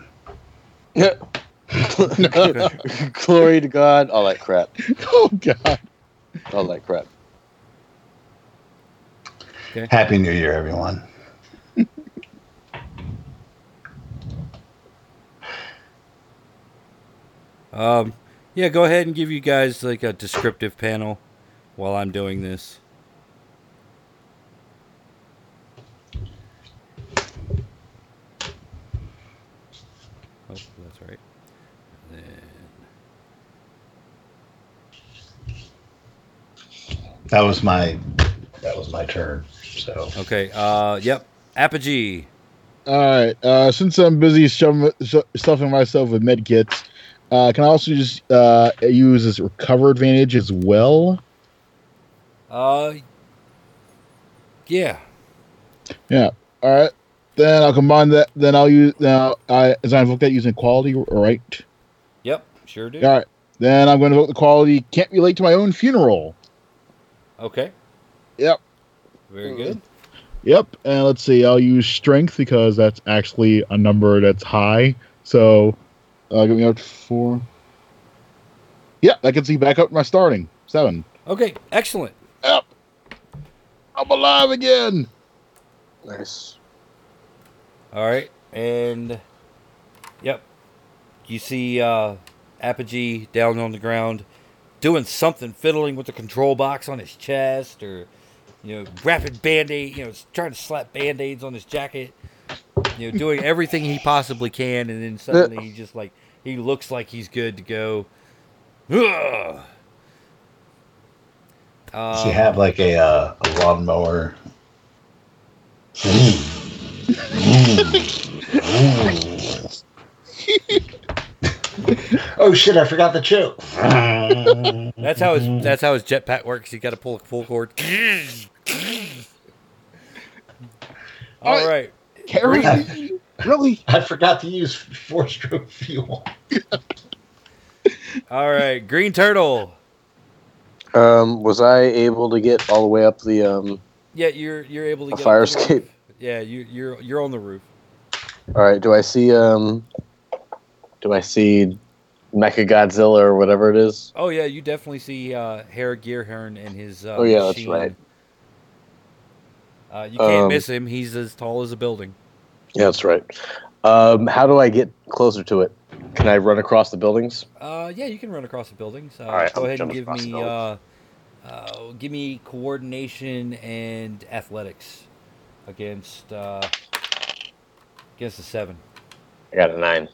Glory to God. All that crap. Oh, God. All that crap. Okay. Happy New Year, everyone. Go ahead and give you guys like a descriptive panel while I'm doing this. Oh, that's right. And then... That was my turn. So okay. Yep. Apogee. All right. Since I'm busy stuffing myself with med kits, can I also just use this recover advantage as well? Yeah. All right. Then I'll combine that. Then I'll use now. As I invoke that using quality, right? Yep. Sure do. All right. Then I'm going to invoke the quality. Can't be late to my own funeral. Okay. Yep. Very good. Yep. And let's see. I'll use strength because that's actually a number that's high. So, get me up to 4. Yeah, I can see back up my starting 7. Okay. Excellent. Yep. I'm alive again. Nice. All right. And, yep. You see Apogee down on the ground doing something, fiddling with the control box on his chest or, wrapping Band-Aid, trying to slap Band-Aids on his jacket, doing everything he possibly can. And then suddenly he just he looks like he's good to go. Ugh! Does he have a lawnmower? Oh shit! I forgot the choke. That's how his jetpack works. You got to pull a full cord. All right, Carrie. Really? I forgot to use 4-stroke fuel. All right, Green Turtle. Was I able to get all the way up the? Yeah, you're able to get fire escape. Roof. Yeah, you're on the roof. All right. Do I see? Do I see Mecha Godzilla or whatever it is? Oh yeah, you definitely see Herr Gehirn and his. Oh yeah, machine. That's right. You can't miss him. He's as tall as a building. Yeah, that's right. How do I get closer to it? Can I run across the buildings? Yeah, you can run across the buildings. All right, go ahead and give me coordination and athletics against a 7. I got a 9.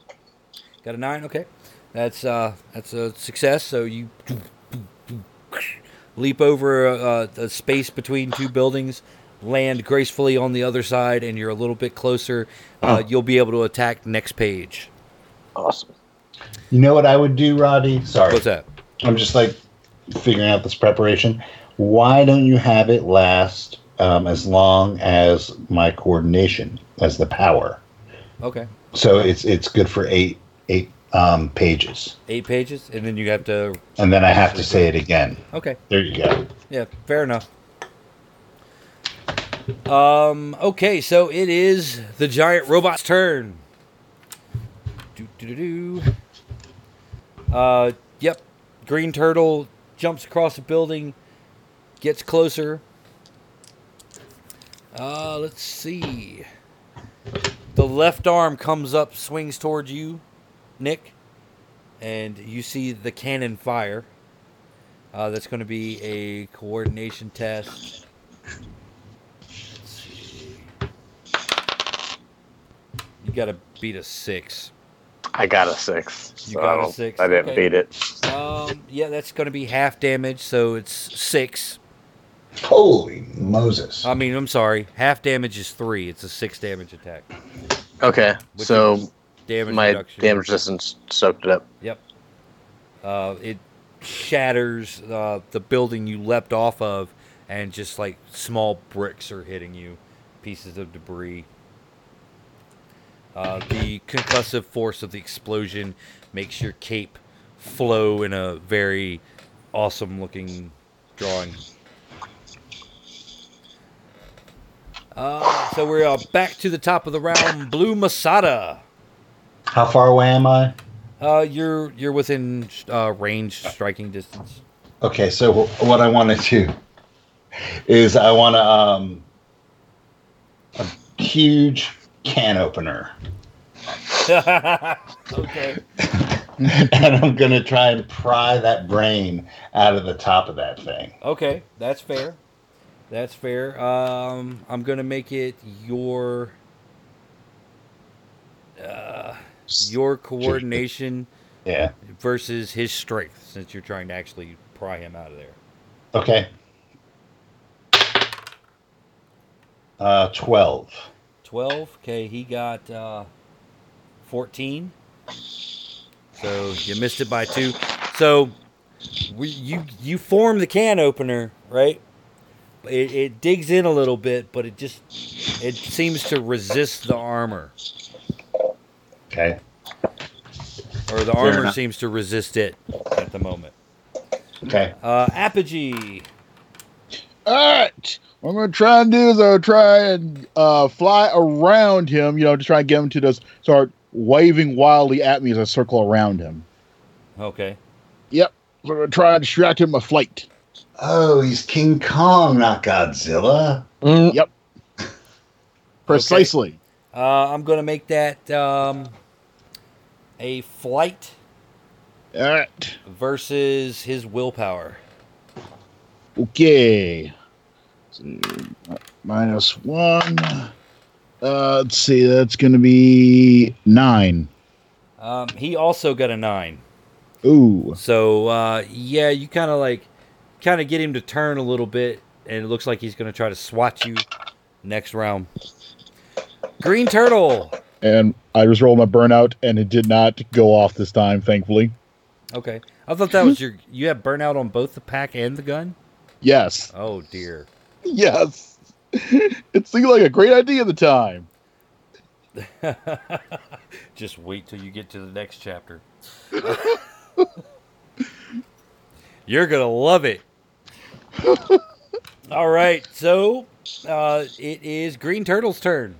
Got a 9. Okay, that's a success. So you leap over a space between two buildings, land gracefully on the other side, and you're a little bit closer. You'll be able to attack next page. Awesome. You know what I would do, Roddy? Sorry. What's that? I'm just like figuring out this preparation. Why don't you have it last as long as my coordination, as the power? Okay. So it's good for eight pages. 8 pages, and then you have to. And then I have to say it again. Okay. There you go. Yeah, fair enough. Okay, so it is the giant robot's turn. Yep. Green Turtle jumps across the building, gets closer. Let's see. The left arm comes up, swings towards you, Nick, and you see the cannon fire. That's going to be a coordination test. Let's see. You got to beat a 6. I got a 6. You got a 6. I didn't beat it. Yeah, that's going to be half damage, so it's 6. Holy Moses. I mean, I'm sorry. Half damage is 3. It's a 6 damage attack. Okay, so damage my reduction. Damage resistance soaked it up. Yep. It shatters the building you leapt off of, and just like small bricks are hitting you, pieces of debris. The concussive force of the explosion makes your cape flow in a very awesome-looking drawing. So we're back to the top of the round. Blue Masada. How far away am I? You're within range, striking distance. Okay, so what I want to do is I want a huge can opener. Okay. And I'm going to try and pry that brain out of the top of that thing. Okay, that's fair. That's fair. I'm going to make it your coordination versus his strength, since you're trying to actually pry him out of there. Okay. 12. 12. Okay, he got 14. So you missed it by 2. So you form the can opener, right? It digs in a little bit, but it seems to resist the armor. Okay. Or the armor seems to resist it at the moment. Okay. Apogee. All right. What I'm going to try and do is I'll try and fly around him, to try and get him to just start waving wildly at me as I circle around him. Okay. Yep. I'm going to try and distract him with flight. Oh, he's King Kong, not Godzilla. Yep. Precisely. Okay. I'm going to make that a flight. All right. Versus his willpower. Okay. -1. Let's see. That's going to be 9. He also got a 9. Ooh. So, you kind of get him to turn a little bit, and it looks like he's going to try to swat you next round. Green Turtle. And I just rolled my burnout, and it did not go off this time, thankfully. Okay. I thought that was you had burnout on both the pack and the gun? Yes. Oh, dear. Yes. It seemed like a great idea at the time. Just wait till you get to the next chapter. You're going to love it. All right. So it is Green Turtle's turn.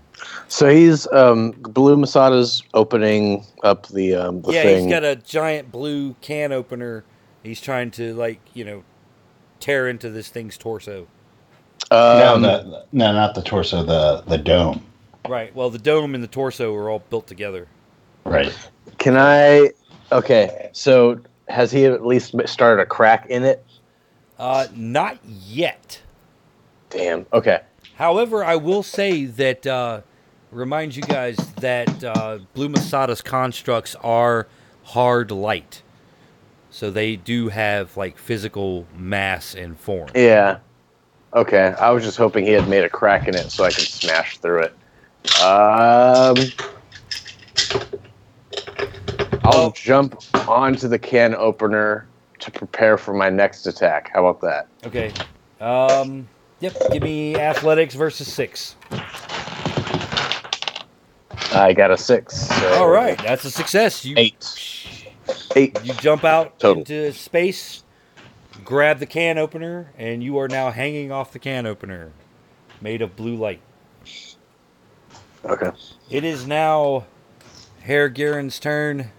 So he's Blue Masada's opening up the thing. Yeah, he's got a giant blue can opener. He's trying to tear into this thing's torso. No, not the torso, the dome. Right. Well, the dome and the torso are all built together. Right. Can I... Okay, so has he at least started a crack in it? Not yet. Damn, okay. However, I will say that... remind you guys that Blue Masada's constructs are hard light. So they do have, like, physical mass and form. Yeah. Okay, I was just hoping he had made a crack in it so I could smash through it. I'll jump onto the can opener to prepare for my next attack. How about that? Okay. Yep, give me athletics versus 6. I got a 6. So all right, that's a success. You, 8. You jump out total into space, grab the can opener, and you are now hanging off the can opener made of blue light. Okay. It is now Herr Gehirn's turn.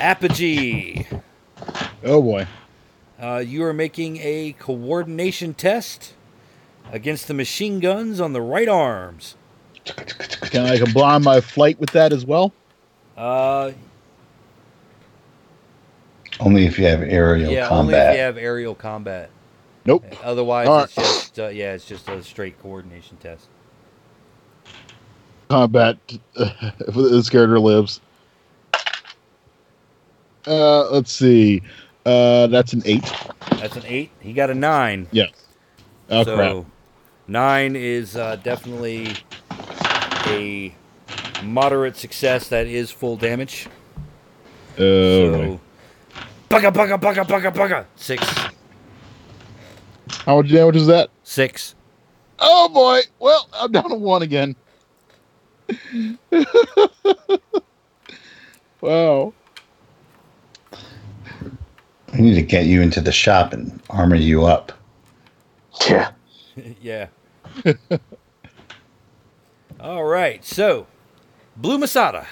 Apogee. Oh, boy. You are making a coordination test against the machine guns on the right arms. Can I combine my flight with that as well? Only if you have aerial combat. Yeah, only if you have aerial combat. Nope. Otherwise, it's just a straight coordination test. Combat if this character lives. Let's see. That's an 8. That's an 8. He got a 9. Yes. Oh, so crap. 9 is definitely a moderate success. That is full damage. So, bugga. 6. How much damage is that? 6. Oh boy! Well, I'm down to 1 again. Wow. I need to get you into the shop and armor you up. Yeah. Yeah. All right, so Blue Masada.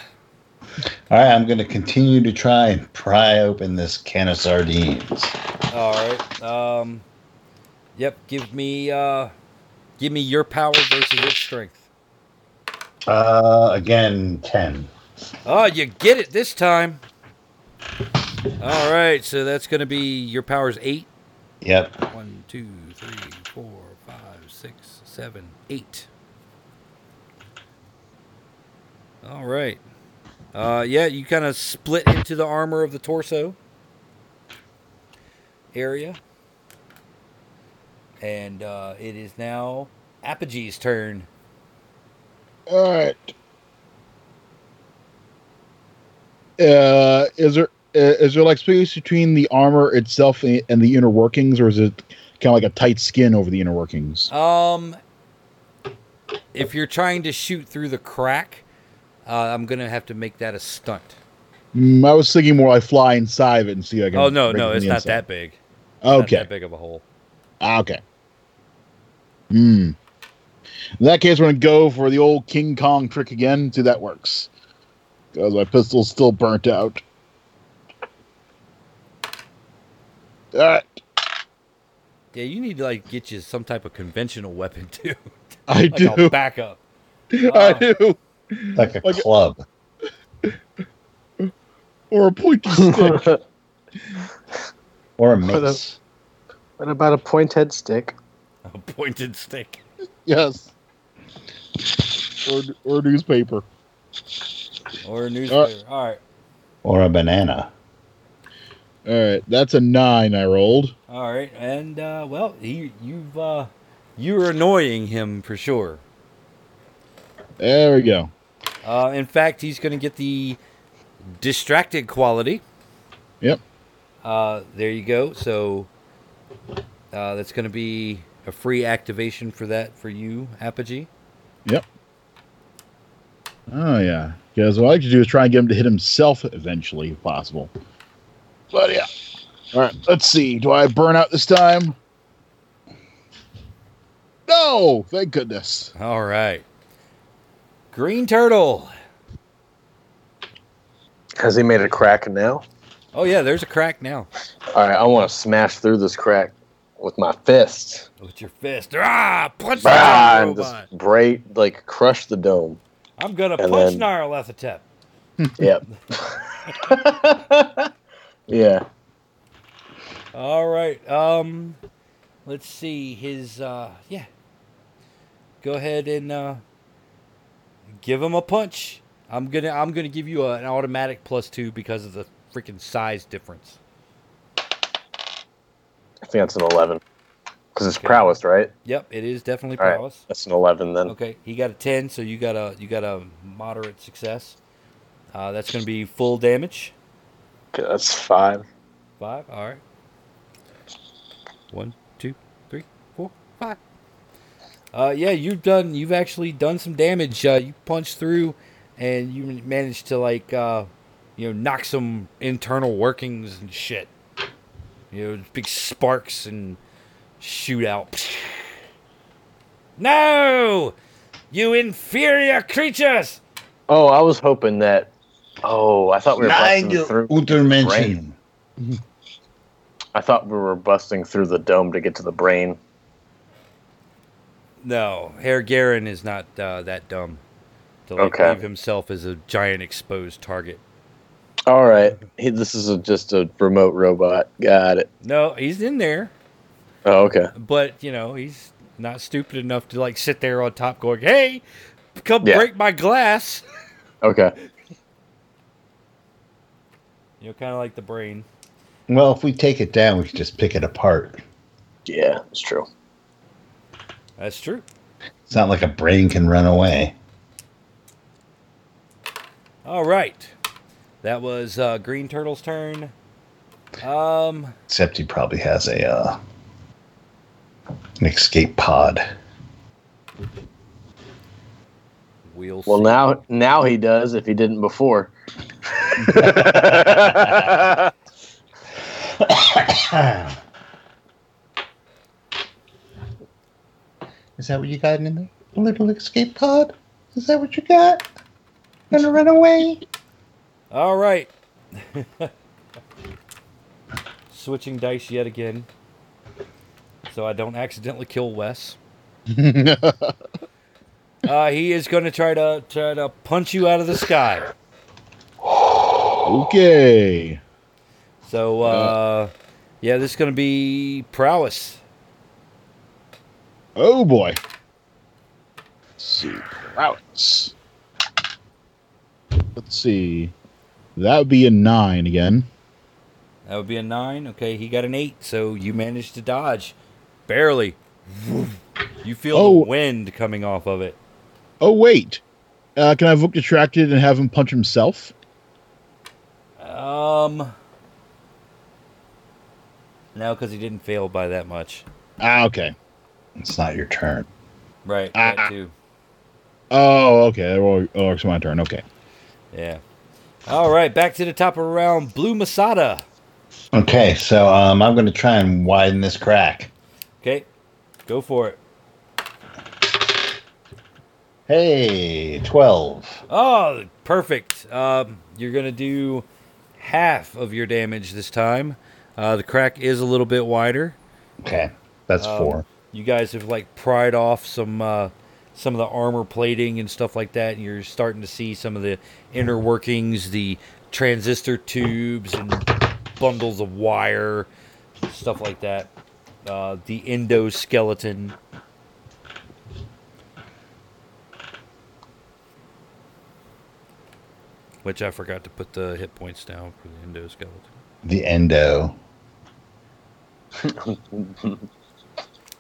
All right, I'm going to continue to try and pry open this can of sardines. All right. Yep. Give me your power versus its strength. Again, 10. Oh, you get it this time. All right, so that's going to be your power's 8. Yep. 1, 2, 3, 4, 5, 6, 7, 8. All right. Yeah, you kind of split into the armor of the torso area. And it is now Apogee's turn. All right. Is there like space between the armor itself and the inner workings, or is it kind of like a tight skin over the inner workings? If you're trying to shoot through the crack, I'm going to have to make that a stunt. I was thinking more like fly inside of it and see if I can... Oh, no, it's not that big. It's okay. Not that big of a hole. Okay. In that case, we're going to go for the old King Kong trick again. See if that works. Because my pistol's still burnt out. All right. Yeah, you need to get you some type of conventional weapon, too. I do. Like a backup. I do. Like a club. Or a pointy stick. Or a mace. What about a pointed stick? A pointed stick. Yes. Or a newspaper. All right. Or a banana. All right. That's a 9 I rolled. All right. And, well, you're annoying him for sure. There we go. In fact, he's going to get the distracted quality. Yep. There you go. So that's going to be a free activation for that for you, Apogee. Yep. Oh, yeah. Because what I like to do is try and get him to hit himself eventually, if possible. But, yeah. All right. Let's see. Do I burn out this time? No! Thank goodness. All right. Green Turtle. Has he made a crack now? Oh, yeah, there's a crack now. All right, I want to smash through this crack. with my fist. With your fist. Ah, punch the dome and robot. Just crush the dome. I'm going to punch Nyarlathotep. Yep. Yeah. All right. Let's see his, yeah. Go ahead and give him a punch. I'm gonna give you an automatic +2 because of the freaking size difference. I think that's an 11. Because it's prowess, right? Yep, it is definitely prowess. Right, that's an 11 then. Okay, he got a 10, so you got a moderate success. That's gonna be full damage. Okay, that's 5. All right. 1, 2, 3, 4, 5. Yeah, you've actually done some damage. You punched through, and you managed to knock some internal workings and shit. Big sparks and shoot out. No, you inferior creatures! Oh, I was hoping that. Oh, I thought we were busting through. I thought we were busting through the dome to get to the brain. No, Herr Gehirn is not that dumb to leave himself as a giant exposed target. All right. This is just a remote robot. Got it. No, he's in there. Oh, okay. But, he's not stupid enough to, sit there on top going, hey, come break my glass. Okay. Kind of like the brain. Well, if we take it down, we can just pick it apart. Yeah, that's true. That's true. It's not like a brain can run away. All right. That was Green Turtle's turn. Except he probably has an escape pod. Well, now he does, if he didn't before. Is that what you got in there? A little escape pod? Is that what you got? Gonna run away? All right. Switching dice yet again. So I don't accidentally kill Wes. He is going to try to punch you out of the sky. Okay. So, this is going to be prowess. Oh, boy. Let's see. Prowess. Let's see. That would be a 9 again. That would be a 9. Okay, he got an 8, so you managed to dodge. Barely. You feel the wind coming off of it. Oh, wait. Can I evoke Distracted and have him punch himself? No, because he didn't fail by that much. Ah, okay. It's not your turn. Right, that too. Oh, okay. Oh, it's my turn. Okay. Yeah. All right, back to the top of the round. Blue Masada. Okay, so I'm going to try and widen this crack. Okay, go for it. Hey, 12. Oh, perfect. You're going to do half of your damage this time. The crack is a little bit wider. Okay, that's 4. You guys have, pried off some of the armor plating and stuff like that, and you're starting to see some of the inner workings, the transistor tubes and bundles of wire, stuff like that. The endoskeleton. Which I forgot to put the hit points down for the endoskeleton. The endo.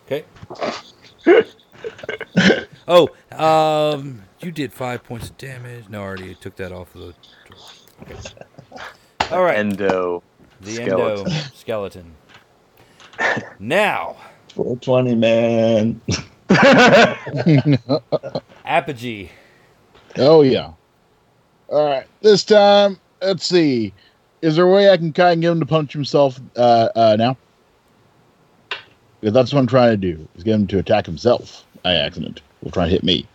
Okay. Oh, you did 5 points of damage. No, I already took that off of the... Okay. All right. The endoskeleton. Now. 420, man. Apogee. Oh, yeah. All right. This time, let's see. Is there a way I can kind of get him to punch himself now? Because that's what I'm trying to do, is get him to attack himself by accident. Will try to hit me.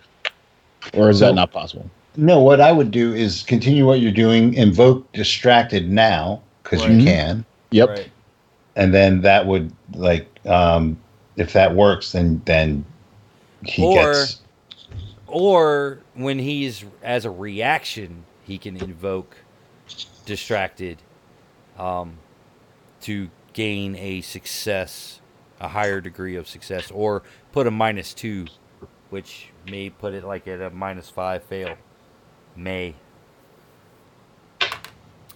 Or is that not possible? No, what I would do is continue what you're doing, invoke Distracted now, because you can. Yep. Right. And then that would, If that works, then he gets. Or when he's as a reaction, he can invoke distracted to gain a higher degree of success, or put a -2, which may put it like at a -5 fail.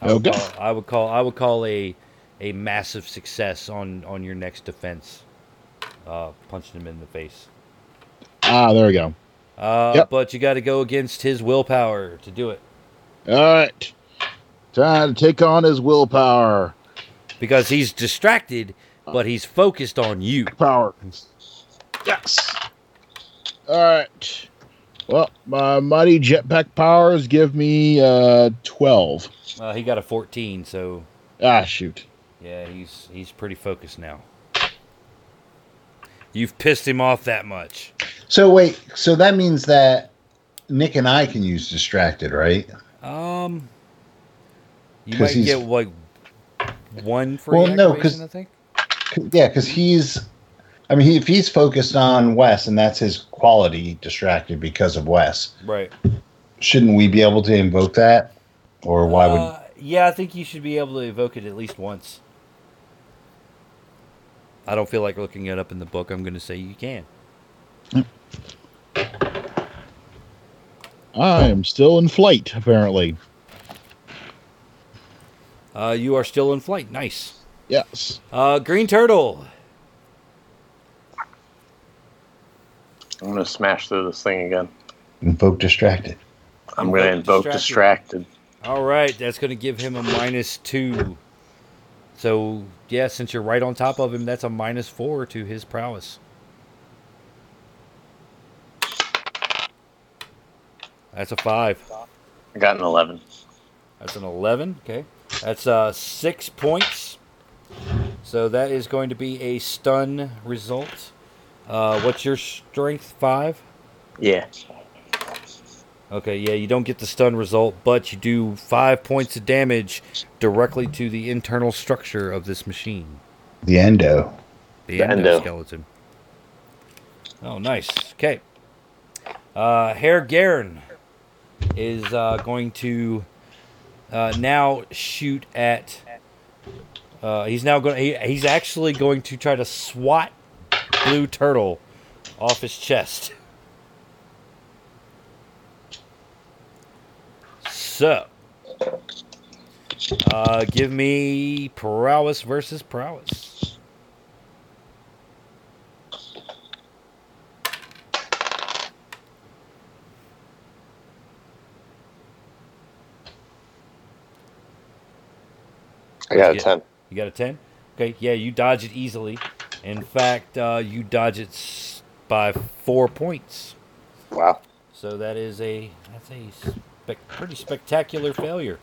I would call a massive success on your next defense. Punching him in the face. Ah, there we go. Yep. But you got to go against his willpower to do it. All right. Time to take on his willpower. Because he's distracted, but he's focused on you. Power. Yes. All right. Well, my mighty jetpack powers give me 12. He got a 14, so... Ah, shoot. Yeah, he's pretty focused now. You've pissed him off that much. So wait, so that means that Nick and I can use distracted, right? You might get like one free activation, I think. Yeah, because if he's focused on Wes, and that's his quality, distracted because of Wes. Right. Shouldn't we be able to invoke that, or why would? Yeah, I think you should be able to evoke it at least once. I don't feel like looking it up in the book. I'm going to say you can. I am still in flight, apparently. You are still in flight. Nice. Yes. Green Turtle. I'm going to smash through this thing again. Invoke distracted. I'm going to invoke distracted. All right. That's going to give him a -2. So, yeah, since you're right on top of him, that's a -4 to his prowess. That's a 5. I got an 11. That's an 11, okay. That's 6 points. So that is going to be a stun result. What's your strength, 5? Yeah. Okay, yeah, you don't get the stun result, but you do 5 points of damage directly to the internal structure of this machine. The endo. The endo skeleton. Oh, nice. Okay. Herr Gehirn is going to now shoot at... He's actually going to try to swat Blue Turtle off his chest. So, give me prowess versus prowess. I got a 10. You got a 10? Okay, yeah, you dodge it easily. In fact, you dodge it by 4 points. Wow. So that is pretty spectacular failure.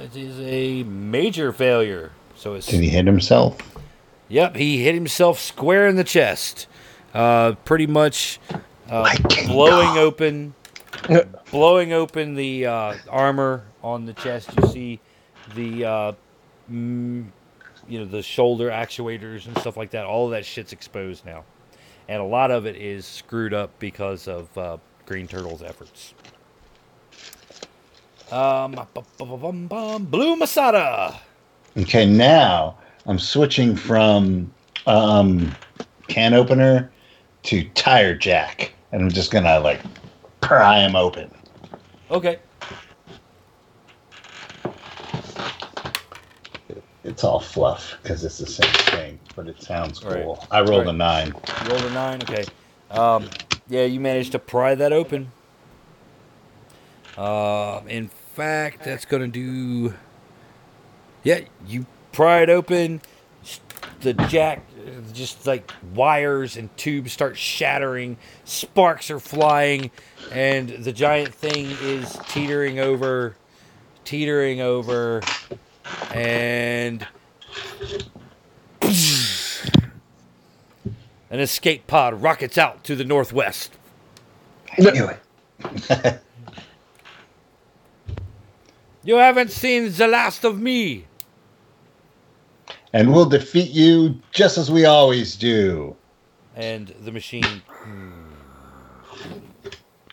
It is a major failure. So did he hit himself? Yep, he hit himself square in the chest. Pretty much blowing open the armor on the chest. You see the the shoulder actuators and stuff like that. All of that shit's exposed now. And a lot of it is screwed up because of Green Turtle's efforts. Blue Masada! Okay, now I'm switching from can opener to tire jack. And I'm just going to, pry him open. Okay. It's all fluff because it's the same thing, but it sounds cool. Right. I rolled a 9. You rolled a 9, okay. Yeah, you managed to pry that open. In fact, that's going to do... Yeah, you pry it open. The jack, just wires and tubes start shattering. Sparks are flying. And the giant thing is teetering over... And an escape pod rockets out to the northwest. I knew it. You haven't seen the last of me. and we'll defeat you just as we always do. And the machine...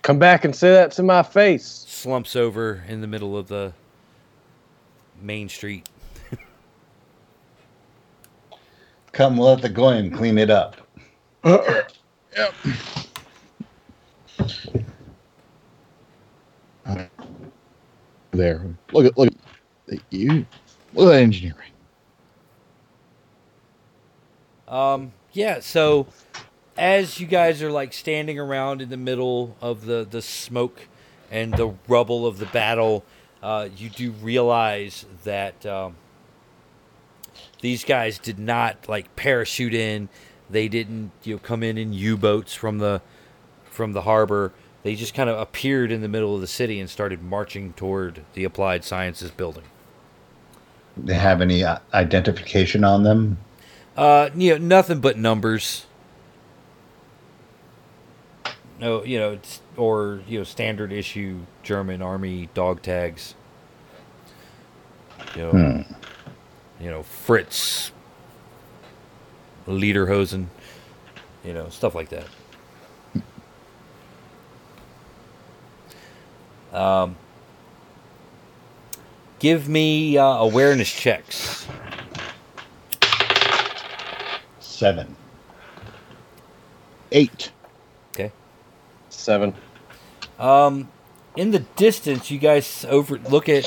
Come back and say that to my face. Slumps over in the middle of the main street. Come, let the goyim clean it up. Yep. There. Look at you. Look at that engineering. Yeah, so as you guys are like standing around in the middle of the smoke and the rubble of the battle, you do realize that these guys did not like parachute in. They didn't, come in U-boats from the harbor. They just kind of appeared in the middle of the city and started marching toward the Applied Sciences building. They have any identification on them? Nothing but numbers. No, it's, or, standard issue German Army dog tags. Fritz, Lederhosen, stuff like that. Give me awareness checks. 7. 8. Okay. 7. In the distance, you guys overlook at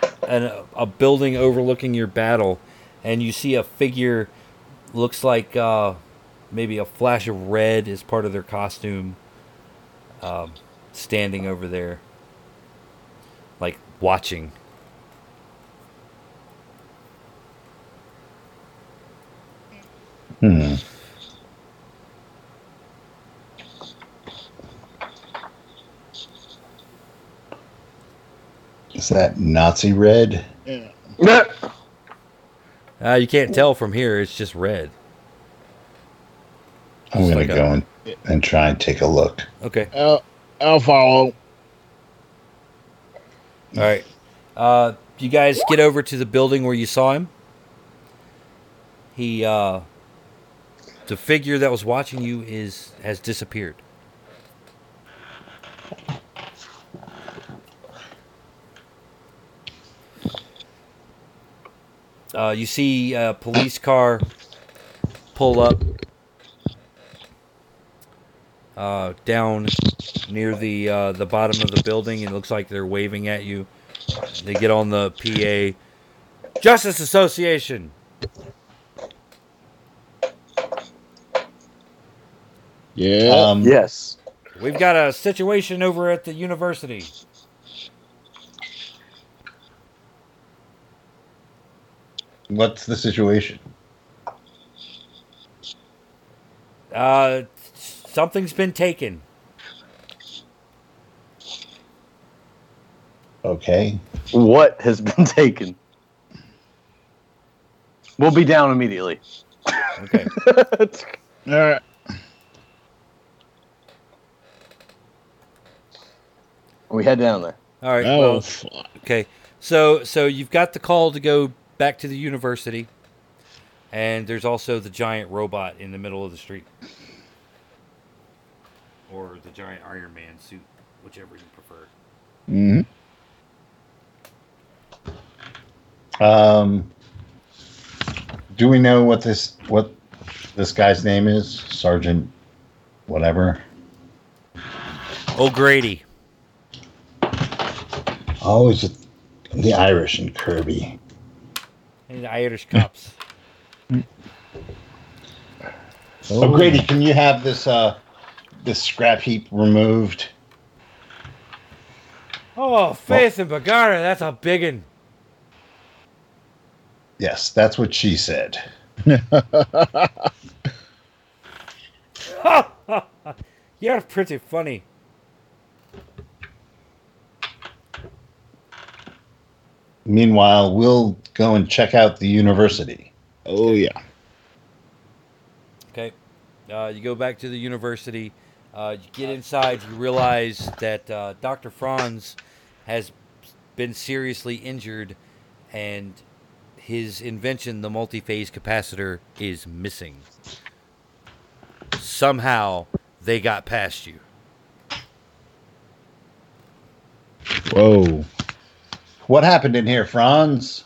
a building overlooking your battle, and you see a figure, looks like maybe a flash of red as part of their costume, standing over there, like watching. Is that Nazi red? Yeah. You can't tell from here. It's just red. I'm going to go and try and take a look. Okay. I'll follow. All right. You guys get over to the building where you saw him. He... The figure that was watching you has disappeared. You see a police car pull up down near the bottom of the building. It looks like they're waving at you. They get on the PA. Justice Association. Yeah. Yes. We've got a situation over at the university. What's the situation? Something's been taken. Okay. What has been taken? We'll be down immediately. Okay. All right. We head down there. All right. Oh, well, okay. So you've got the call to go back to the university, and there's also the giant robot in the middle of the street, or the giant Iron Man suit, whichever you prefer. Mm-hmm. Do we know what this guy's name is? Sergeant, whatever. O'Grady. Oh, is it the Irish in Kirby? And the Irish cops. Oh, Grady, can you have this scrap heap removed? Oh, Faith and Bagara, that's a biggin. Yes, that's what she said. You're pretty funny. Meanwhile, we'll go and check out the university. Oh, yeah. Okay. You go back to the university. You get inside. You realize that Dr. Franz has been seriously injured, and his invention, the multi-phase capacitor, is missing. Somehow, they got past you. Whoa. What happened in here, Franz?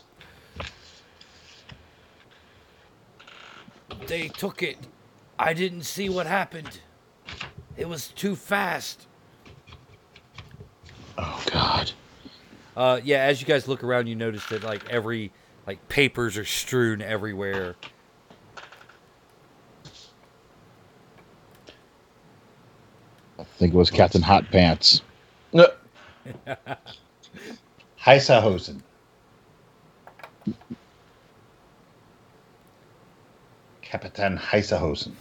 They took it. I didn't see what happened. It was too fast. Oh, God. Yeah, as you guys look around, you notice that, like, every... like, papers are strewn everywhere. I think it was Captain Hot Pants. No. Heisahosen. Captain Heisahosen.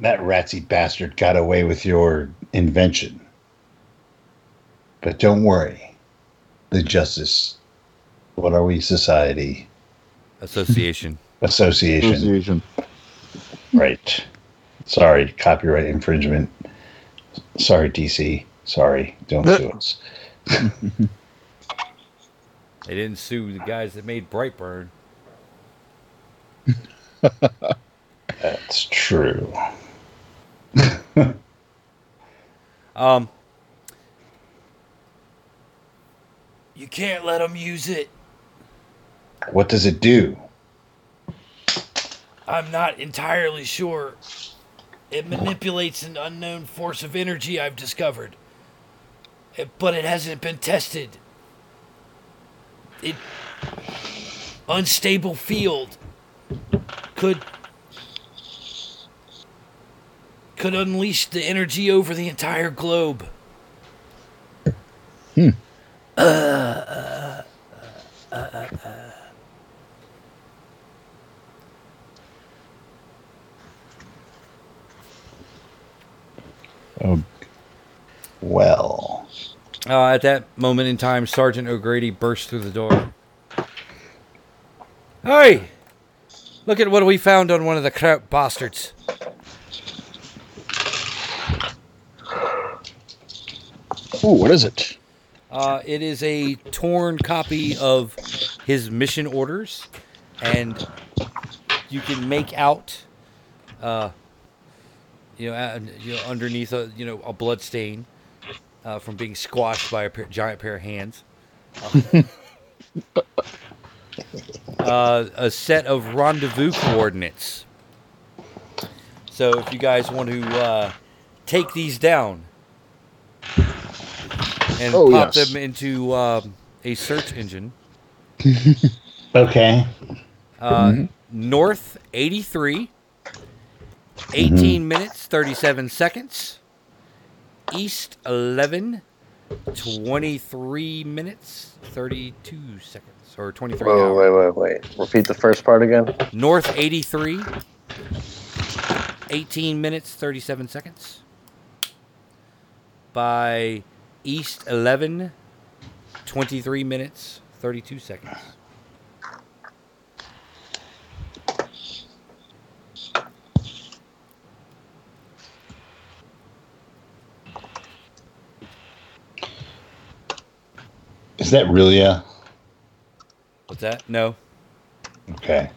That ratsy bastard got away with your invention. But don't worry. The Justice... what are we? Society? Association. Right. Sorry, copyright infringement. Sorry, DC. Sorry, don't sue us. They didn't sue the guys that made Brightburn. That's true. You can't let them use it. What does it do? I'm not entirely sure. It manipulates an unknown force of energy I've discovered. But it hasn't been tested. It... unstable field. Could unleash the energy over the entire globe. Oh, well. At that moment in time, Sergeant O'Grady burst through the door. Hey! Look at what we found on one of the Kraut bastards. Ooh, what is it? It is a torn copy of his mission orders, and you can make out, underneath a blood stain from being squashed by a giant pair of hands. A set of rendezvous coordinates. So if you guys want to take these down, and pop them into a search engine. Okay. North 83, 18 minutes, 37 seconds. East 11, 23 minutes, 32 seconds. Or 23 hours. Wait. Repeat the first part again. North 83, 18 minutes, 37 seconds. By... East 11, 23 minutes, 32 seconds. Is that really a... what's that? No. Okay.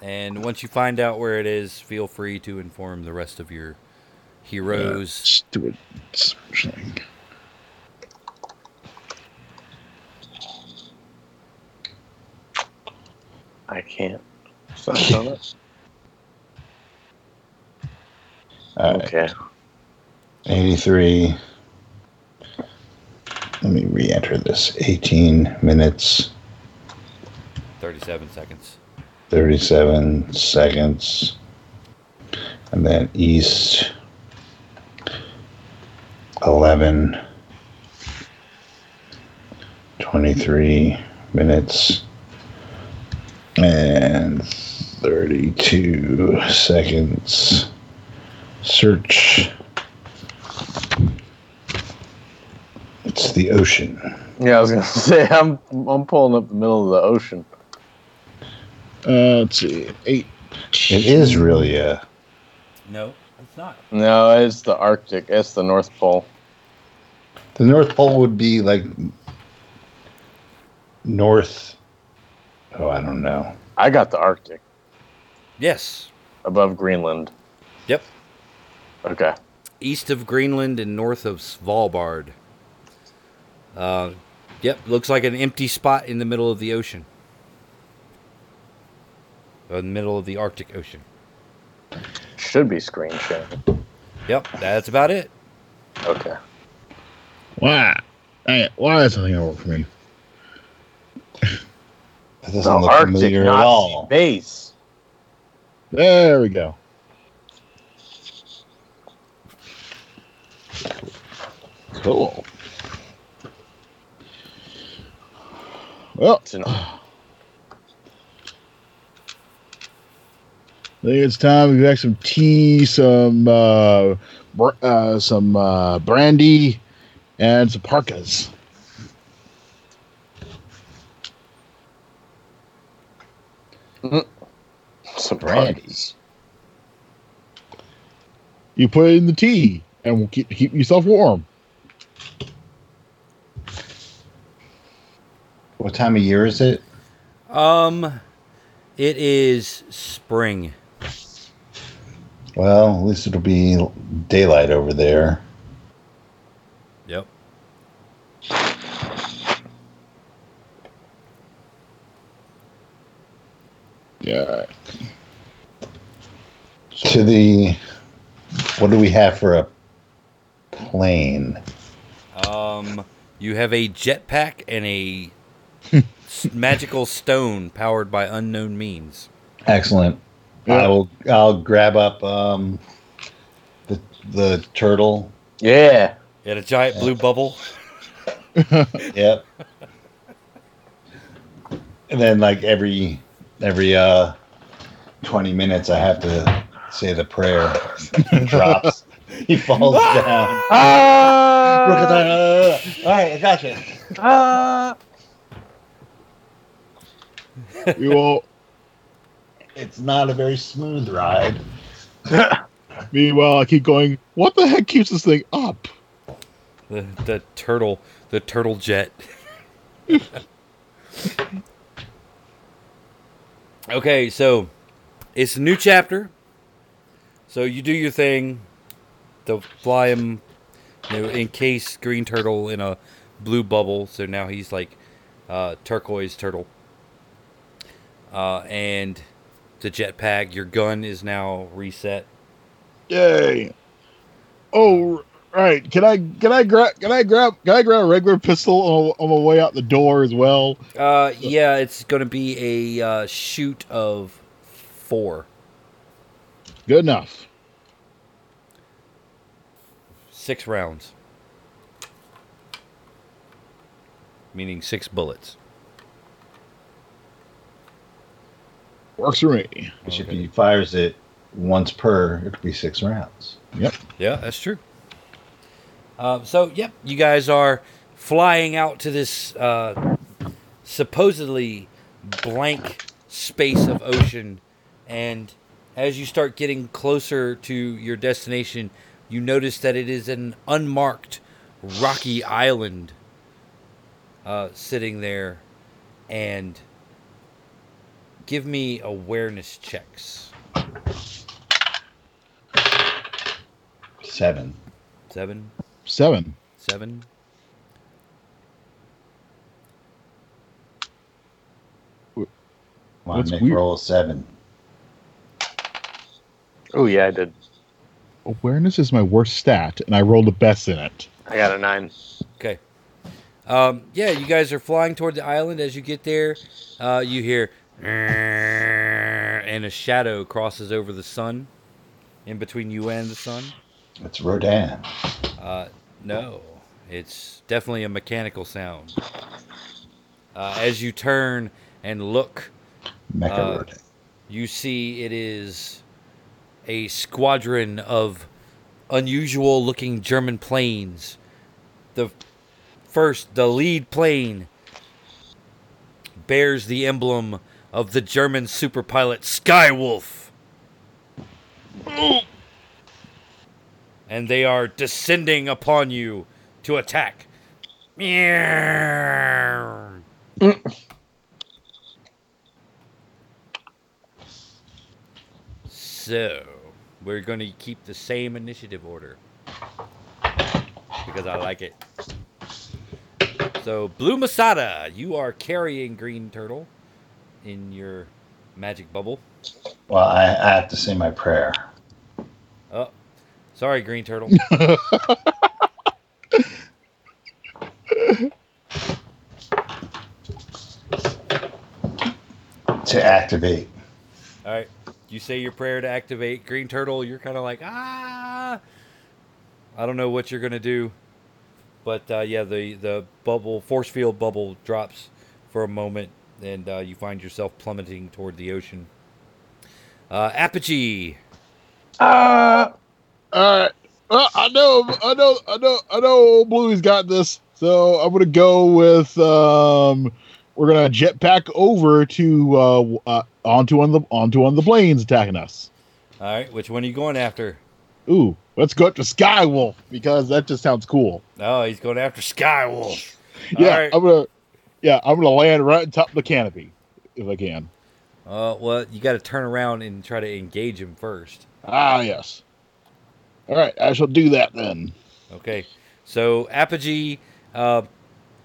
And once you find out where it is, feel free to inform the rest of your heroes. Yeah, do it. I can't. Okay. 83. Let me re-enter this. 18 minutes. 37 seconds. 37 seconds, and then east 11, 23 minutes, And 32 seconds. Search. It's the ocean. Yeah, I was gonna say I'm pulling up the middle of the ocean. Let's see, 8. It is really a. No, it's not. No, it's the Arctic. It's the North Pole. The North Pole would be like north. Oh, I don't know. I got the Arctic. Yes. Above Greenland. Yep. Okay. East of Greenland and north of Svalbard. Yep, looks like an empty spot in the middle of the ocean. In the middle of the Arctic Ocean. Should be screen sharing. Yep, that's about it. Okay. Why is something over for me? That doesn't look Arctic familiar Nazi at all. Base. There we go. Cool. Well, I think it's time we have some tea, some brandy, and some parkas. Some brandy. You put it in the tea, and we'll keep yourself warm. What time of year is it? It is spring. Well, at least it'll be daylight over there. Yep. Yeah. What do we have for a plane? You have a jetpack and a magical stone powered by unknown means. Excellent. Yeah. I'll grab up the turtle. Yeah. And a giant blue bubble. Yep. And then like every 20 minutes I have to say the prayer. He drops. He falls down. All right, I got you. We will. It's not a very smooth ride. Meanwhile, I keep going. What the heck keeps this thing up? The turtle jet. Okay, so it's a new chapter. So you do your thing. They'll fly him, encase Green Turtle in a blue bubble. So now he's like turquoise turtle. And the jetpack, your gun is now reset. Yay! Oh, right. Can I grab a regular pistol on my way out the door as well? Yeah, it's going to be a shoot of 4. Good enough. 6 rounds, meaning 6 bullets. Works for me. Which okay. If he fires it once per, it could be 6 rounds. Yep. Yeah, that's true. So, you guys are flying out to this supposedly blank space of ocean. And as you start getting closer to your destination, you notice that it is an unmarked rocky island sitting there. And give me awareness checks. 7. Come on, Nick, roll a 7. Oh, yeah, I did. Awareness is my worst stat, and I rolled the best in it. I got a 9. Okay. You guys are flying toward the island. As you get there, you hear... and a shadow crosses over the sun, in between you and the sun. That's Rodan. No, it's definitely a mechanical sound. As you turn and look, Mecha word. You see it is a squadron of unusual-looking German planes. The lead plane bears the emblem of the German superpilot Skywolf. And they are descending upon you to attack. So, we're going to keep the same initiative order. Because I like it. So, Blue Masada, you are carrying Green Turtle in your magic bubble. Well, I have to say my prayer. Oh, sorry, Green Turtle. To activate. All right. You say your prayer to activate. Green Turtle, you're kind of like, I don't know what you're going to do. But, yeah, the bubble, force field bubble drops for a moment, and you find yourself plummeting toward the ocean. Apogee. All right. Well, I know old Bluey's got this, so I'm going to go with, we're going to jetpack over to, onto one of the planes attacking us. All right. Which one are you going after? Ooh, let's go after Skywolf, because that just sounds cool. Oh, he's going after Skywolf. Yeah, right. I'm gonna land right on top of the canopy if I can. Well, you got to turn around and try to engage him first. Ah, yes. All right, I shall do that then. Okay, so Apogee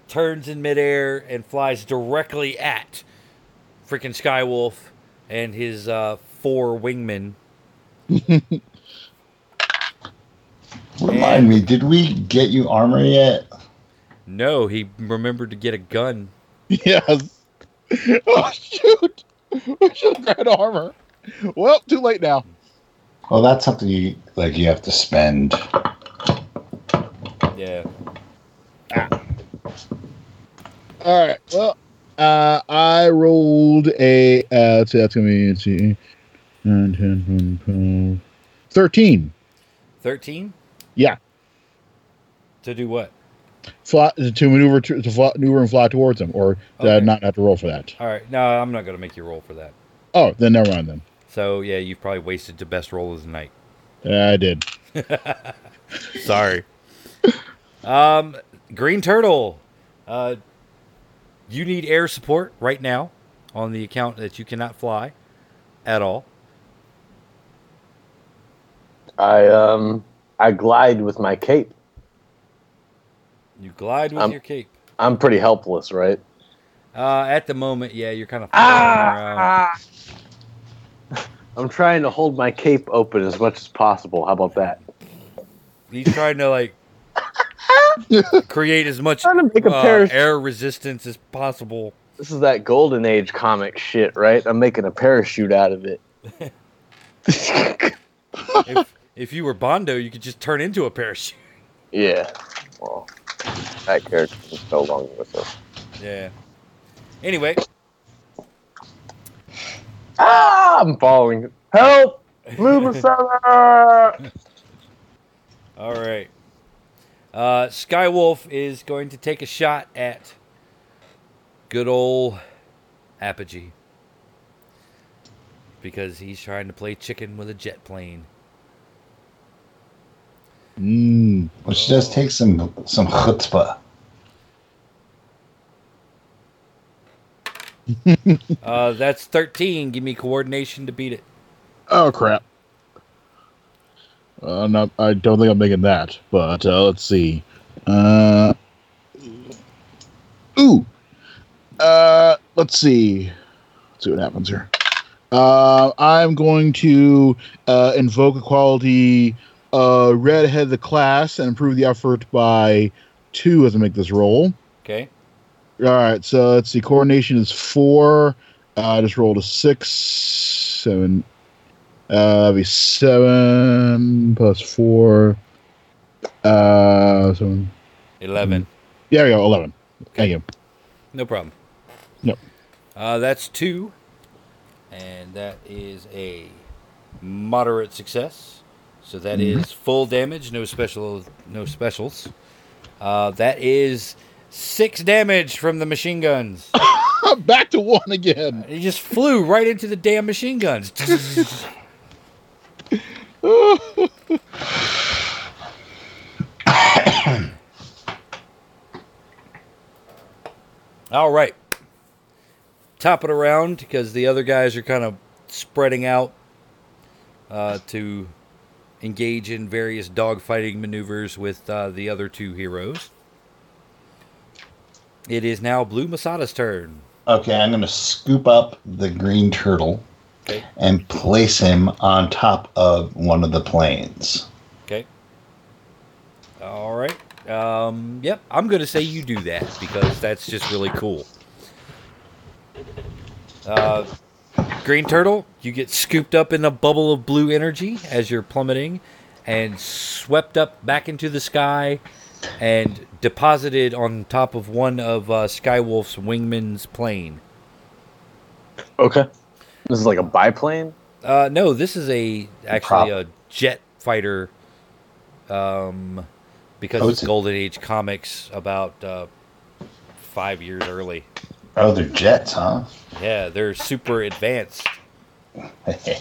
turns in midair and flies directly at freaking Skywolf and his four wingmen. Remind me, did we get you armor yet? No, he remembered to get a gun. Yes. Oh, shoot. We should have grabbed armor. Well, too late now. Well, that's something you have to spend. Yeah. Ah. All right. Well, I rolled a... let's see, that's going to be... 13. 13? Yeah. To do what? Fly, to maneuver and fly towards them, or okay. Not have to roll for that. All right. No, I'm not going to make you roll for that. Oh, then never mind then. So, yeah, you've probably wasted the best roll of the night. I did. Sorry. Green Turtle, you need air support right now on the account that you cannot fly at all. I glide with my cape. You glide with your cape. I'm pretty helpless, right? At the moment, yeah, you're kind of around. I'm trying to hold my cape open as much as possible. How about that? He's trying to create as much air resistance as possible. This is that Golden Age comic shit, right? I'm making a parachute out of it. If you were Bondo, you could just turn into a parachute. Yeah. Well, that character is no longer with us. Yeah. Anyway. I'm following. Help! Blue Masada! All right. Skywolf is going to take a shot at good old Apogee. Because he's trying to play chicken with a jet plane. Which does take some chutzpah. That's 13. Give me coordination to beat it. Oh crap! I don't think I'm making that. But let's see. Let's see. Let's see what happens here. I'm going to invoke a quality. Red ahead of the class and improve the effort by 2 as I make this roll. Okay. All right, so let's see. Coordination is 4. I just rolled a 6, 7. That'd be 7 + 4. 7. 11. There we go, 11. Okay. Thank you. No problem. No. That's 2. and that is a moderate success. So that is full damage, no specials. That is 6 damage from the machine guns. Back to 1 again. He just flew right into the damn machine guns. All right. Top of the round, because the other guys are kind of spreading out to engage in various dogfighting maneuvers with the other two heroes. It is now Blue Masada's turn. Okay, I'm going to scoop up the Green Turtle and place him on top of one of the planes. Okay. All right. Yep, I'm going to say you do that, because that's just really cool. Green Turtle, you get scooped up in a bubble of blue energy as you're plummeting and swept up back into the sky and deposited on top of one of Skywolf's wingman's plane. Okay. This is like a biplane? No, this is actually a jet fighter, because it's Golden Age comics about 5 years early. Oh, they're jets, huh? Yeah, they're super advanced. Okay.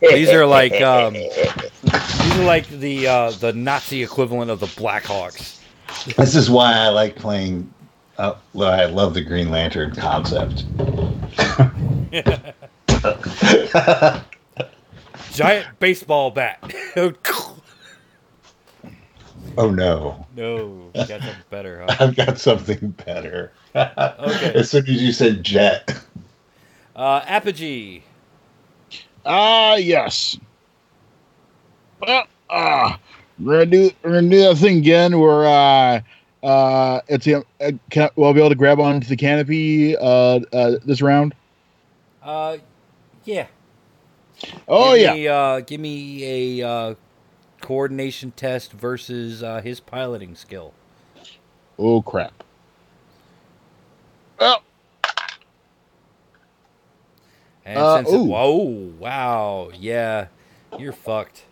These are like the Nazi equivalent of the Blackhawks. This is why I like playing. I love the Green Lantern concept. Giant baseball bat. Oh, no. No, you got something better, huh? I've got something better. Okay. As soon as you said jet. Apogee. Yes. Well, we're gonna do that thing again where we'll be able to grab onto the canopy this round. Yeah. Oh, yeah. Give me a... coordination test versus his piloting skill. Oh, crap. Oh. And whoa, wow. Yeah, you're fucked.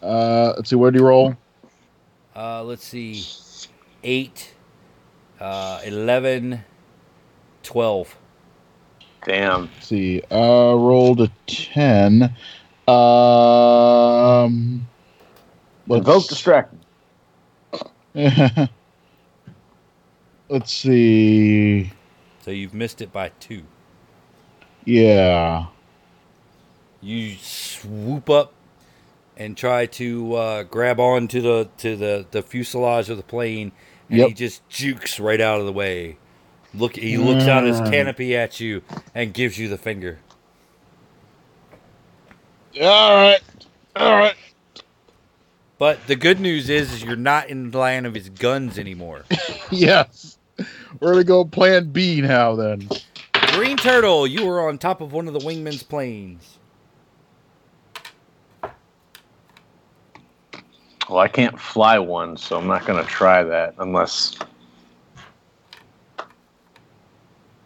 Let's see, where do you roll? Let's see. 8, 11, 12. Damn. Let's see, rolled a 10. Evoke distraction. Let's see. So you've missed it by 2. Yeah. You swoop up and try to grab on to the fuselage of the plane, and he just jukes right out of the way. He looks out his canopy at you and gives you the finger. All right. But the good news is you're not in the line of his guns anymore. Yes. We're going to go plan B now, then. Green Turtle, you were on top of one of the wingman's planes. Well, I can't fly one, so I'm not going to try that unless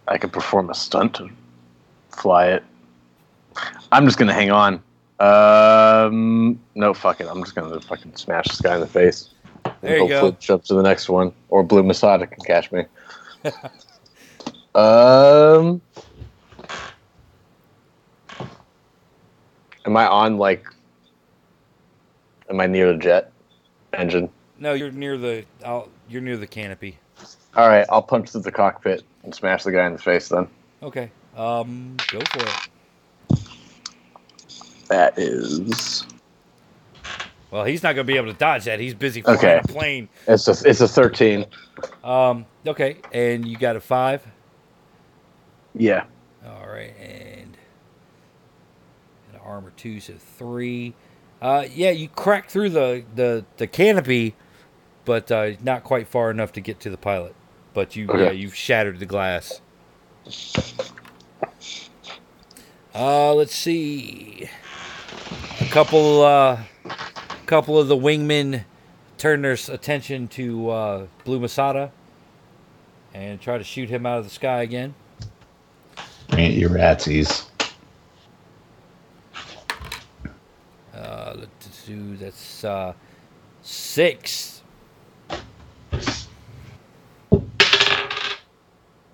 I can perform a stunt to fly it. I'm just going to hang on. No, fuck it. I'm just gonna fucking smash this guy in the face. There you go. Flip jump to the next one, or Blue Masada can catch me. Am I on Am I near the jet engine? No, you're near the. You're near the canopy. All right, I'll punch through the cockpit and smash the guy in the face then. Okay. Go for it. That is... Well, he's not going to be able to dodge that. He's busy flying a plane. It's a 13. Okay, and you got a 5? Yeah. All right, and an armor 2, so 3. Yeah, you crack through the canopy, but not quite far enough to get to the pilot. But you've shattered the glass. Let's see. A couple of the wingmen turn their attention to Blue Masada and try to shoot him out of the sky again. Ain't you ratsies. Let's do that's 6.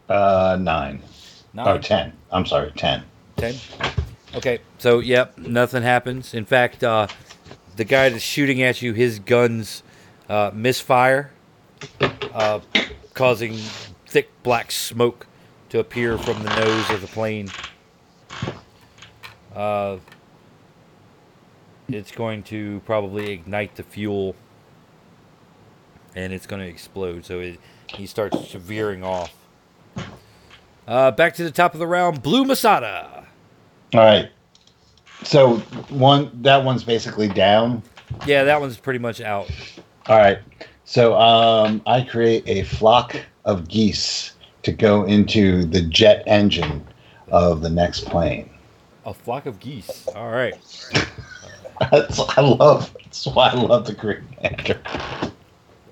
Nine. Oh, 10. I'm sorry, 10. 10? Okay, so, yep, nothing happens. In fact, the guy that's shooting at you, his guns misfire, causing thick black smoke to appear from the nose of the plane. It's going to probably ignite the fuel, and it's going to explode. So he starts veering off. Back to the top of the round, Blue Masada. All right. So that one's basically down. Yeah, that one's pretty much out. All right. So I create a flock of geese to go into the jet engine of the next plane. A flock of geese. All right. That's why I love the Greek actor.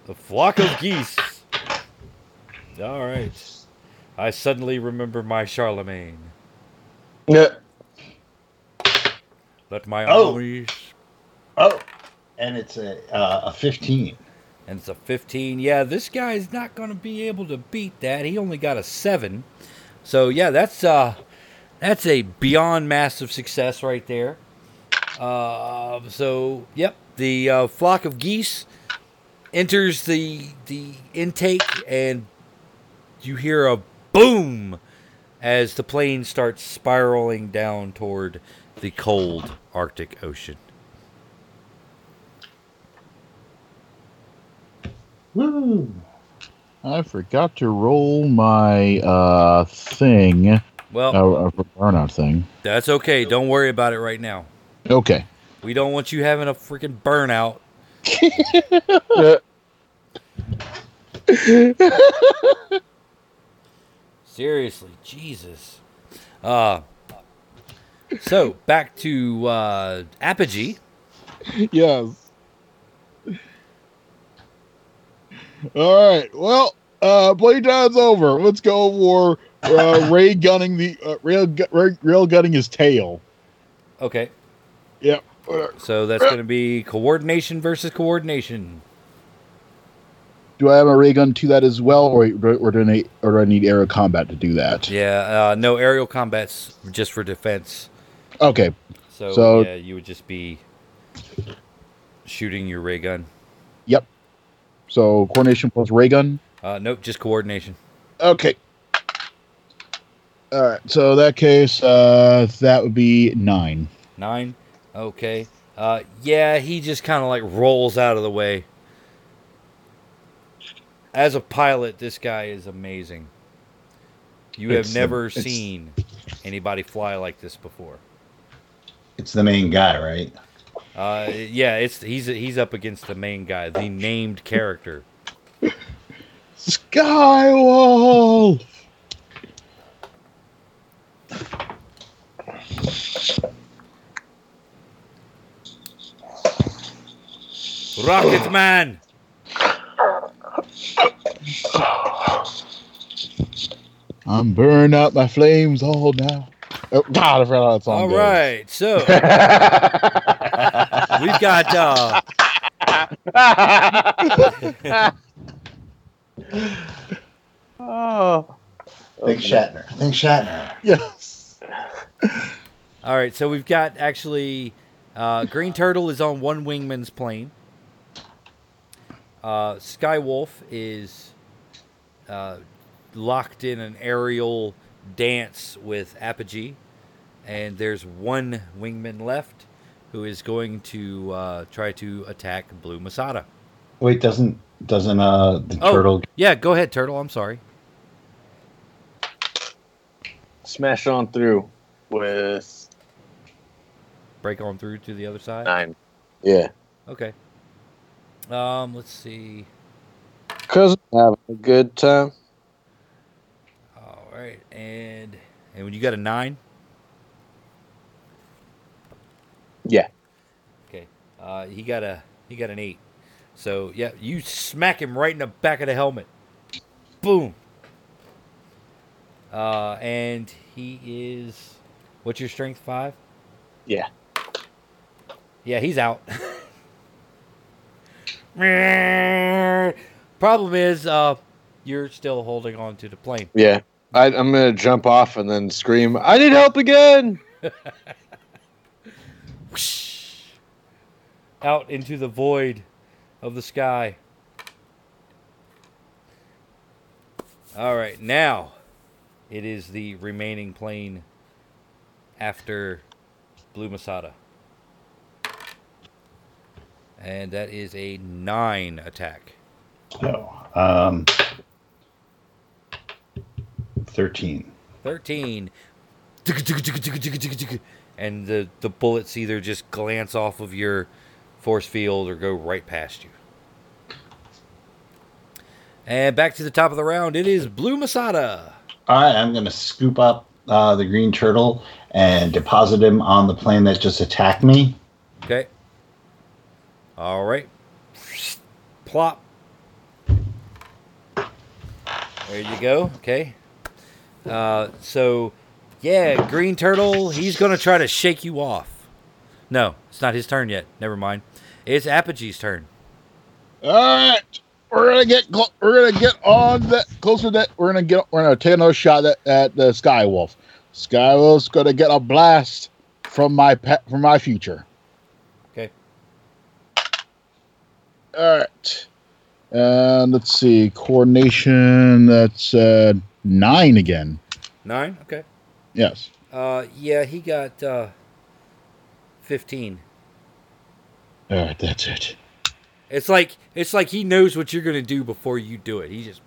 A flock of geese. All right. I suddenly remember my Charlemagne. Yeah. Let my armies. Oh, and it's a 15. And it's a 15. Yeah, this guy's not going to be able to beat that. He only got a 7. So yeah, that's a beyond massive success right there. So yep, the flock of geese enters the intake, and you hear a boom as the plane starts spiraling down toward the cold Arctic Ocean. Woo! I forgot to roll my thing. Well, burnout thing. That's okay. Don't worry about it right now. Okay. We don't want you having a freaking burnout. Seriously, Jesus. So, back to Apogee. Yes. All right. Well, playtime's over. Let's go for rail gunning his tail. Okay. Yep. So that's going to be coordination versus coordination. Do I have a ray gun to that as well, or do I need aerial combat to do that? Yeah, no, aerial combat's just for defense. Okay. So yeah, you would just be shooting your ray gun. Yep. So coordination plus ray gun? Nope, just coordination. Okay. All right. So in that case, that would be 9. 9? Okay. Yeah, he just kind of like rolls out of the way. As a pilot, this guy is amazing. You have never seen anybody fly like this before. It's the main guy, right? Yeah, he's up against the main guy, the named character. Skywolf! Rocket Man! I'm burning out my flames all now. Oh, God, I forgot how that song goes. All right, so we've got... Think Shatner. Yes. All right, so we've got actually... Green Turtle is on one wingman's plane. Skywolf is... locked in an aerial dance with Apogee, and there's one wingman left who is going to try to attack Blue Masada. Wait, doesn't the turtle... Yeah, go ahead, Turtle, I'm sorry. Smash on through with... Break on through to the other side? 9. Yeah. Okay. Let's see. 'Cause I'm having a good time. All right, and when you got a 9? Yeah. Okay. He got an 8. So yeah, you smack him right in the back of the helmet. Boom. And he is... What's your strength, 5? Yeah. Yeah, he's out. Problem is, you're still holding on to the plane. Yeah. I'm going to jump off and then scream, I need help again! Out into the void of the sky. All right, now it is the remaining plane after Blue Masada. And that is a 9 attack. So, 13. And the bullets either just glance off of your force field or go right past you. And back to the top of the round, it is Blue Masada. All right, I'm going to scoop up the green turtle and deposit him on the plane that just attacked me. Okay. All right. Plop. There you go. Okay. So, yeah, green turtle, he's going to try to shake you off. No, it's not his turn yet. Never mind. It's Apogee's turn. All right. We're going to get on that closer to that. We're going to take another shot at the Skywolf. Skywolf's going to get a blast from my future. Okay. All right. And let's see. Coordination, that's 9 again. 9? Okay. Yes. Yeah, he got 15. All right, that's it. It's like he knows what you're gonna do before you do it. He just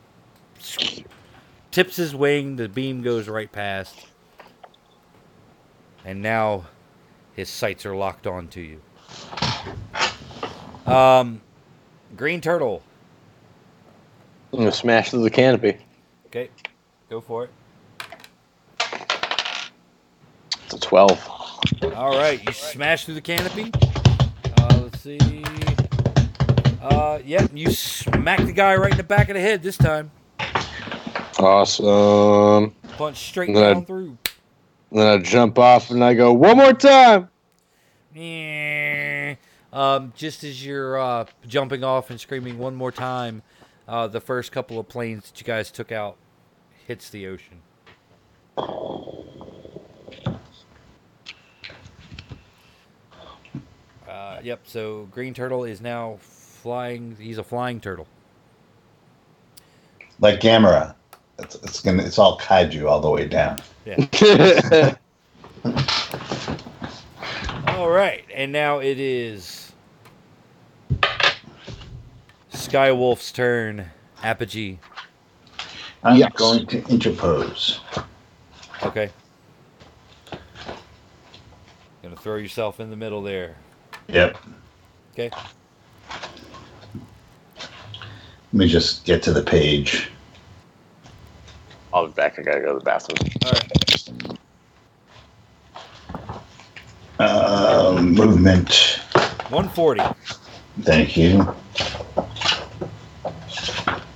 tips his wing, the beam goes right past, and now his sights are locked onto you. Green turtle. I'm gonna smash through the canopy. Okay, go for it. It's a 12. All right, you smash through the canopy. Let's see. Yep, you smack the guy right in the back of the head this time. Awesome. Punch straight down through. Then I jump off and I go, one more time! Just as you're jumping off and screaming one more time, the first couple of planes that you guys took out hits the ocean. Yep, so Green Turtle is now... flying, he's a flying turtle. Like Gamera. It's all kaiju all the way down. Yeah. All right, and now it is Skywolf's turn. Apogee. I'm going to interpose. Okay. Gonna throw yourself in the middle there. Yep. Okay. Let me just get to the page. I'll be back. I gotta go to the bathroom. All right. Movement. 140. Thank you.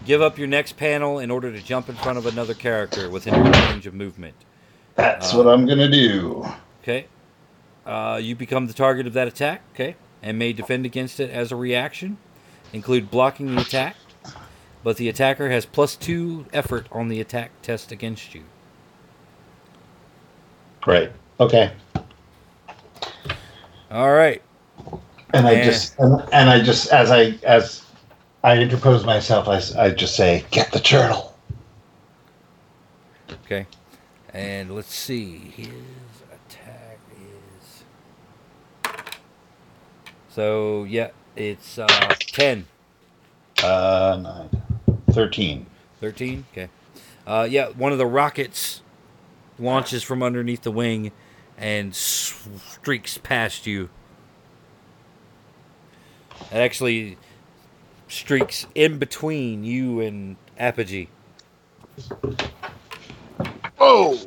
Give up your next panel in order to jump in front of another character within your range of movement. That's what I'm gonna do. Okay. You become the target of that attack. Okay, and may defend against it as a reaction. Include blocking the attack. But the attacker has +2 effort on the attack test against you. Great. Okay. All right. And I interpose myself, I just say, get the turtle. Okay. And let's see. His attack is... So, yeah, it's 10. 9. 13. 13? Okay. Yeah, one of the rockets launches from underneath the wing and streaks past you. It actually streaks in between you and Apogee. Oh!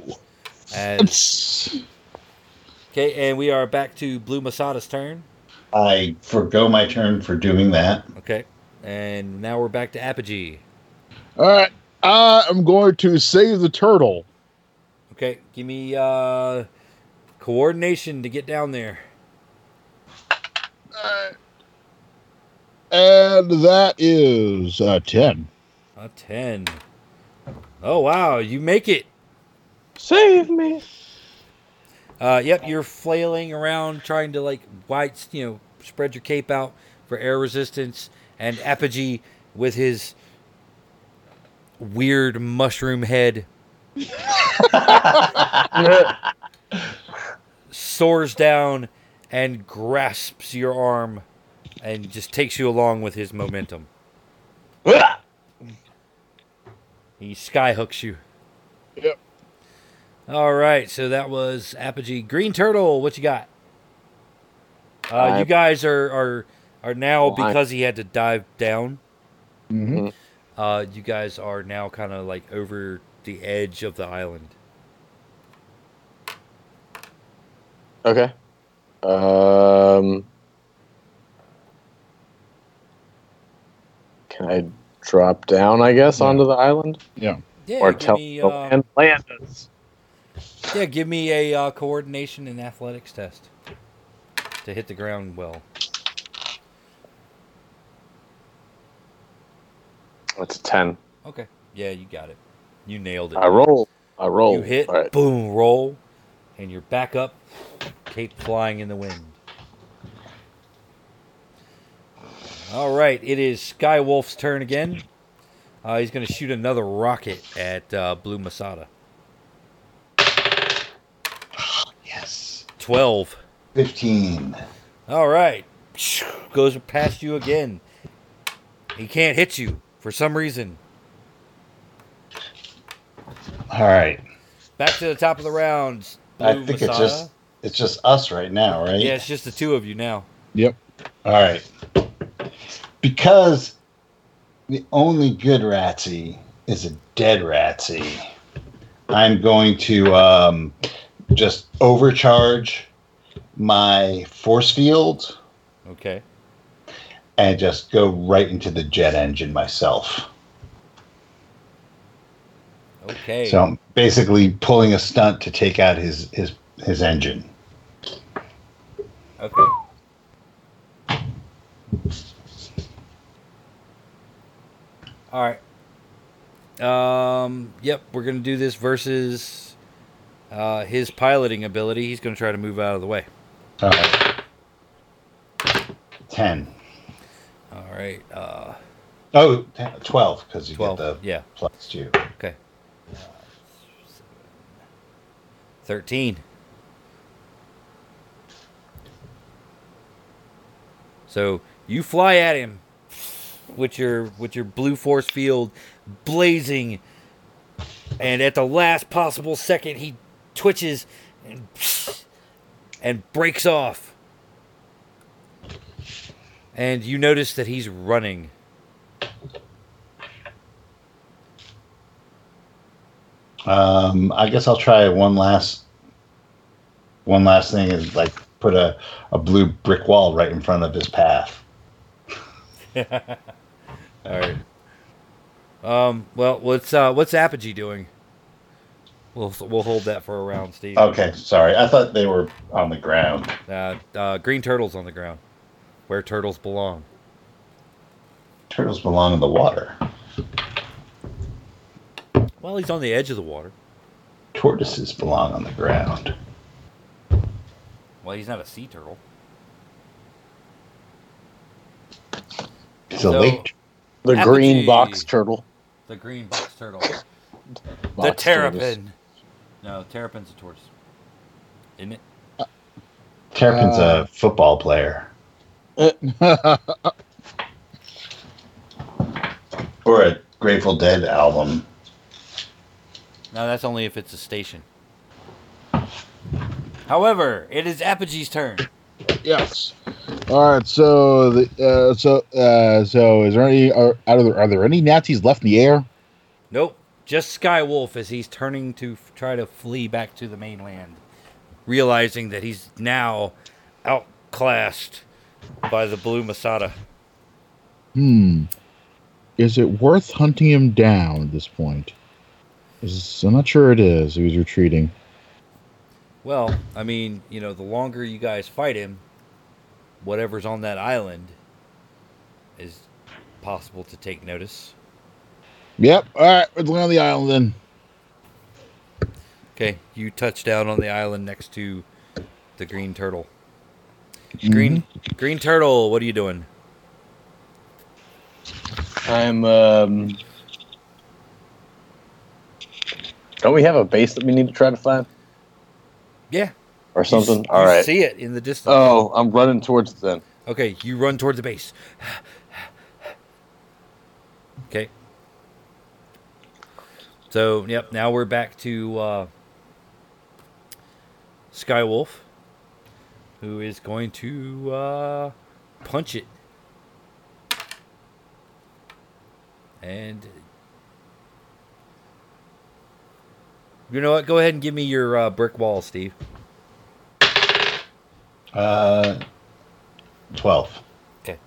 Okay, and we are back to Blue Masada's turn. I forgo my turn for doing that. Okay. And now we're back to Apogee. All right. I'm going to save the turtle. Okay, give me coordination to get down there. And that is a 10. A 10. Oh, wow. You make it. Save me. Yep, you're flailing around trying to, like, spread your cape out for air resistance. And Apogee, with his weird mushroom head, soars down and grasps your arm and just takes you along with his momentum. He skyhooks you. Yep. All right, so that was Apogee. Green Turtle, what you got? You guys are now, because he had to dive down, mm-hmm. You guys are now kind of like over the edge of the island. Okay. Can I drop down, I guess, onto the island? Yeah. Or tell and land us. Yeah, give me a coordination and athletics test to hit the ground well. That's a 10. Okay. Yeah, you got it. You nailed it. I roll. You hit, right. Boom, roll, and you're back up, cape flying in the wind. All right, it is Skywolf's turn again. He's going to shoot another rocket at Blue Masada. 12. 15. All right. Goes past you again. He can't hit you for some reason. All right. Back to the top of the round. I think it's just us right now, right? Yeah, it's just the two of you now. Yep. All right. Because the only good Ratsy is a dead Ratsy, I'm going to... just overcharge my force field. Okay. And just go right into the jet engine myself. Okay. So I'm basically pulling a stunt to take out his engine. Okay. All right. Yep, we're going to do this versus... his piloting ability, he's going to try to move out of the way. All right. 10. All right. 12, because you get the plus 2. Okay. 13. So you fly at him with your blue force field blazing, and at the last possible second, he twitches and breaks off, and you notice that he's running. I guess I'll try one last thing is like put a blue brick wall right in front of his path. All right. Well, what's Apogee doing? We'll hold that for a round, Steve. Okay, sorry. I thought they were on the ground. Green Turtle's on the ground, where turtles belong. Turtles belong in the water. Well, he's on the edge of the water. Tortoises belong on the ground. Well, he's not a sea turtle. It's a lake. The Apogee, green box turtle. The green box turtle. The terrapin. Tortoise. No, terrapin's a tortoise. Isn't it? Terrapin's a football player. Or a Grateful Dead album. No, that's only if it's a station. However, it is Apogee's turn. Yes. All right. So, is there any? Are there any Nazis left in the air? Nope. Just Skywolf as he's turning to try to flee back to the mainland, realizing that he's now outclassed by the Blue Masada. Is it worth hunting him down at this point? I'm not sure it is. He was retreating. Well, I mean, you know, the longer you guys fight him, whatever's on that island is possible to take notice. Yep. All right. We're going on the island then. Okay. You touch down on the island next to the Green Turtle. Green Turtle, what are you doing? I'm, Don't we have a base that we need to try to find? Yeah. Or something? All right. You see it in the distance. Oh, I'm running towards it then. Okay, you run towards the base. Okay. So, yep, now we're back to Skywolf, who is going to punch it. And... You know what? Go ahead and give me your brick wall, Steve. 12. Okay.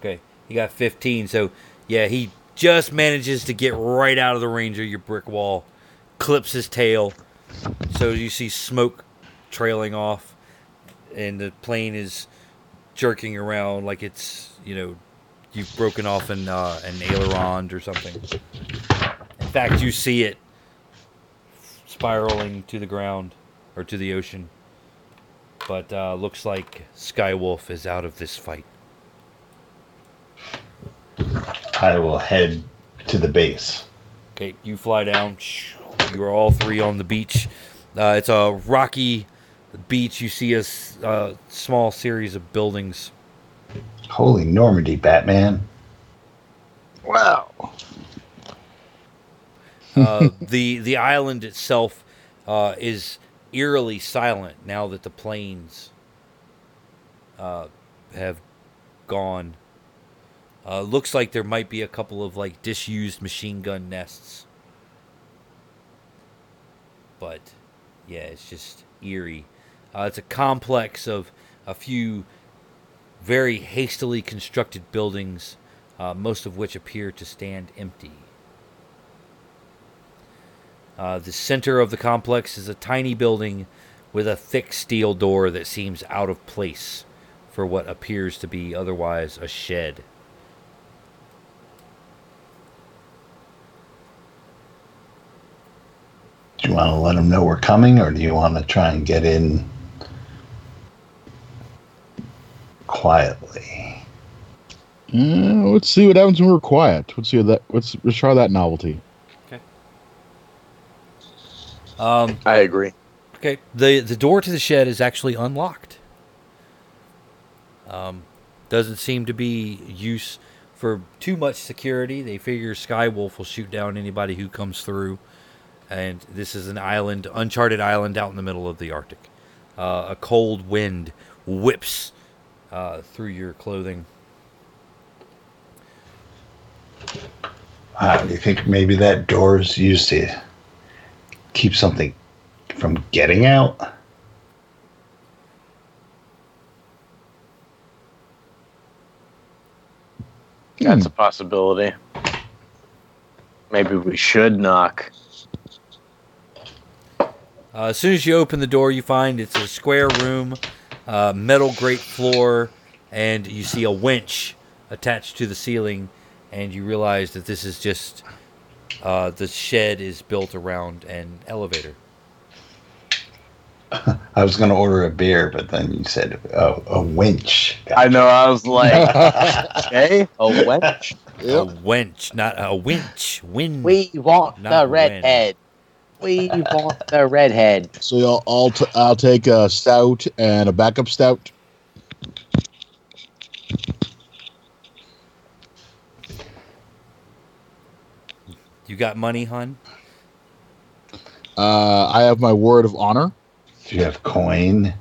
Okay, he got 15. So, yeah, he just manages to get right out of the range of your brick wall. Clips his tail. So you see smoke trailing off. And the plane is jerking around like it's, you know, you've broken off an aileron or something. In fact, you see it spiraling to the ground or to the ocean. But looks like Skywolf is out of this fight. I will head to the base. Okay, you fly down. You are all three on the beach. It's a rocky... The beach, you see a small series of buildings. Holy Normandy, Batman. Wow. The island itself is eerily silent now that the planes have gone. Looks like there might be a couple of like disused machine gun nests. But, yeah, it's just eerie. It's a complex of a few very hastily constructed buildings, most of which appear to stand empty. The center of the complex is a tiny building with a thick steel door that seems out of place for what appears to be otherwise a shed. Do you want to let them know we're coming, or do you want to try and get in... quietly? Let's see what happens when we're quiet. Let's see that. Let's try that novelty. Okay. I agree. Okay. The door to the shed is actually unlocked. Doesn't seem to be use for too much security. They figure Skywolf will shoot down anybody who comes through, and this is an island, uncharted island out in the middle of the Arctic. A cold wind whips through your clothing. Do you think maybe that door is used to keep something from getting out? That's a possibility. Maybe we should knock. As soon as you open the door, you find it's a square room. Metal grate floor, and you see a winch attached to the ceiling, and you realize that this is just the shed is built around an elevator. I was going to order a beer, but then you said a winch. Gotcha. I know, I was like, okay, a winch? Yep. A winch, not a winch. Wind. We want the redhead. We want the redhead. So I'll take a stout and a backup stout. You got money, hon? I have my word of honor. Do you have coin?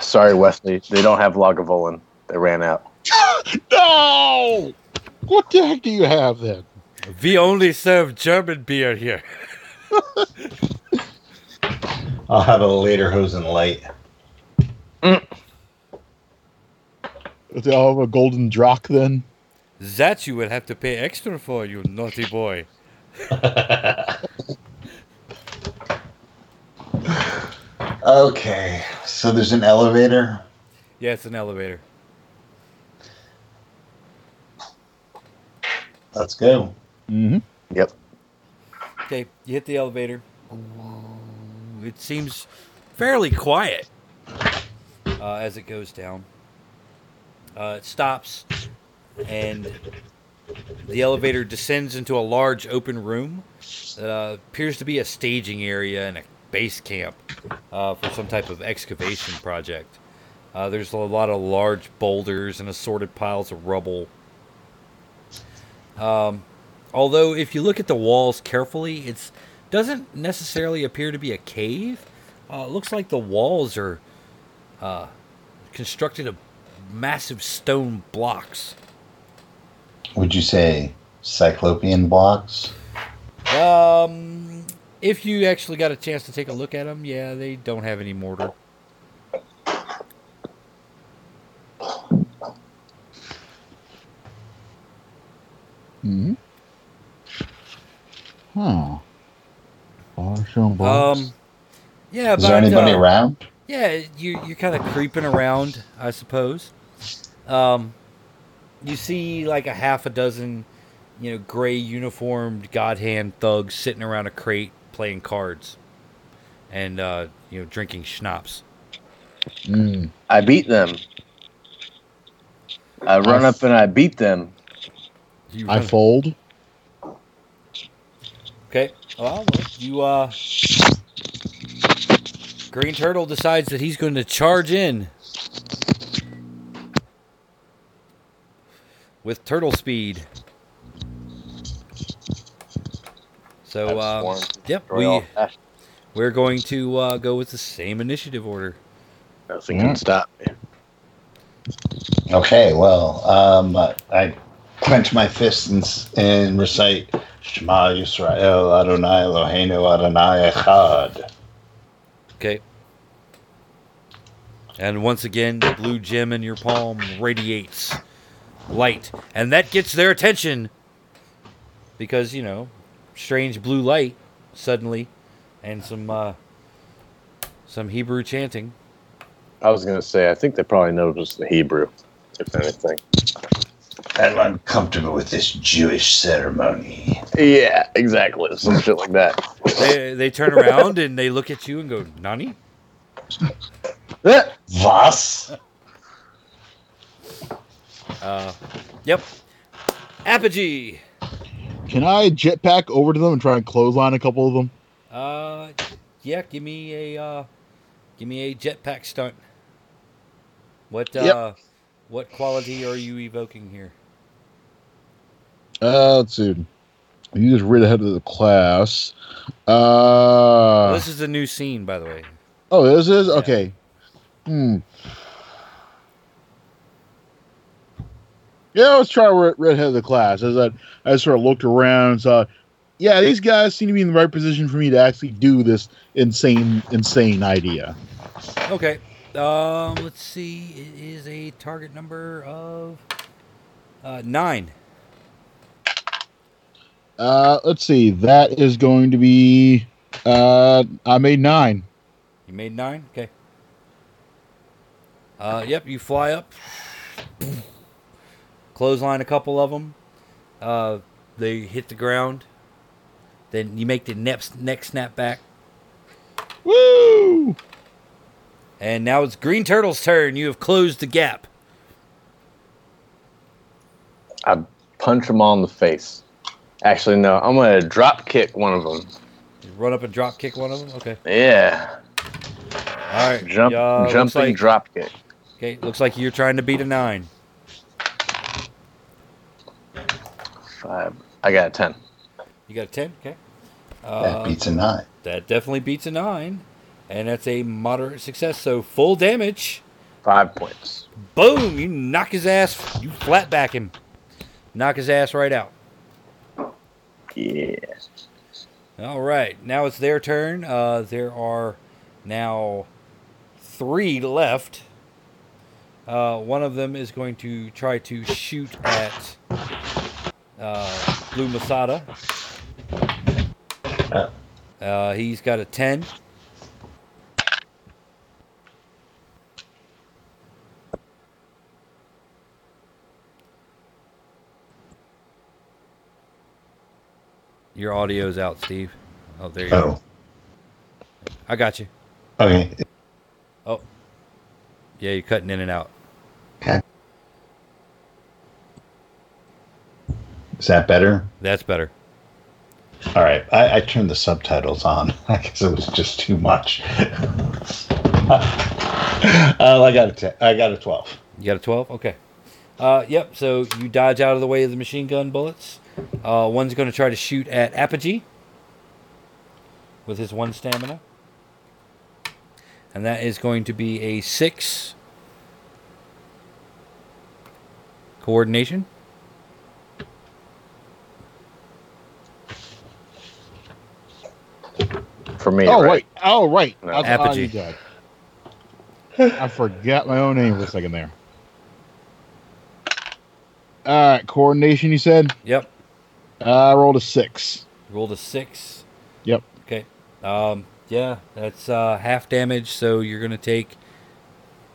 Sorry, Wesley. They don't have Lagavulin. They ran out. No! What the heck do you have then? We only serve German beer here. I'll have a later Hosen light. They all have a golden drac then? That you will have to pay extra for, you naughty boy. Okay, so there's an elevator? Yeah, it's an elevator. Let's go. Mm-hmm. Yep. Okay, you hit the elevator. It seems fairly quiet as it goes down. It stops, and the elevator descends into a large open room that appears to be a staging area and a base camp for some type of excavation project. There's a lot of large boulders and assorted piles of rubble. Although, if you look at the walls carefully, it doesn't necessarily appear to be a cave. It looks like the walls are constructed of massive stone blocks. Would you say cyclopean blocks? If you actually got a chance to take a look at them, yeah, they don't have any mortar. Mm-hmm. Huh. Awesome blocks. Yeah, is there anybody around? Yeah, you're kind of creeping around, I suppose. You see like a half a dozen, gray uniformed God Hand thugs sitting around a crate playing cards, and drinking schnapps. Mm. I beat them. I run up and I beat them. I fold. Okay. Well, Green Turtle decides that he's going to charge in with turtle speed. So, yep, we're going to go with the same initiative order. Nothing can stop me. Okay. Well, I clench my fists and recite Shema Yisrael Adonai Eloheinu Adonai Echad. Okay. And once again, the blue gem in your palm radiates light, and that gets their attention because strange blue light suddenly, and some Hebrew chanting. I was gonna say, I think they probably noticed the Hebrew, if anything. I'm uncomfortable with this Jewish ceremony. Yeah, exactly. Some shit like that. They turn around and they look at you and go, Nani? Was? Yep. Apogee! Can I jetpack over to them and try and clothesline a couple of them? Yeah, give me a jetpack stunt. What quality are you evoking here? Let's see. You just read ahead of the class. This is a new scene, by the way. Oh, this is? Yeah. Okay. Yeah, let's try read ahead of the class. As I sort of looked around and saw, yeah, these guys seem to be in the right position for me to actually do this insane idea. Okay. Let's see. It is a target number of 9. Let's see. That is going to be. I made 9. You made 9? Okay. Yep. You fly up, clothesline a couple of them. They hit the ground. Then you make the neck snap back. Woo! And now it's Green Turtle's turn. You have closed the gap. I punch him on the face. Actually, no. I'm going to drop kick one of them. You run up and drop kick one of them? Okay. Yeah. All right. Jumping drop kick. Okay. Looks like you're trying to beat a 9. 5. I got a 10. You got a 10? Okay. That beats a 9. That definitely beats a 9. And that's a moderate success, so full damage. 5 points. Boom! You knock his ass. You flat back him. Knock his ass right out. Yeah. All right. Now it's their turn. There are now 3 left. One of them is going to try to shoot at Blue Masada. He's got a 10. Your audio's out, Steve. Oh, there you go. I got you. Okay. Oh. Yeah, you're cutting in and out. Is that better? That's better. All right. I turned the subtitles on. I guess it was just too much. I got a 12. You got a 12? Okay. Yep, so you dodge out of the way of the machine gun bullets. One's going to try to shoot at Apogee with his one stamina. And that is going to be a 6. Coordination. For me. Oh, right. Wait. No. Apogee. I forgot my own name for a second there. All right. Coordination, you said? Yep. I rolled a 6. Rolled a 6? Yep. Okay. Yeah, that's half damage, so you're going to take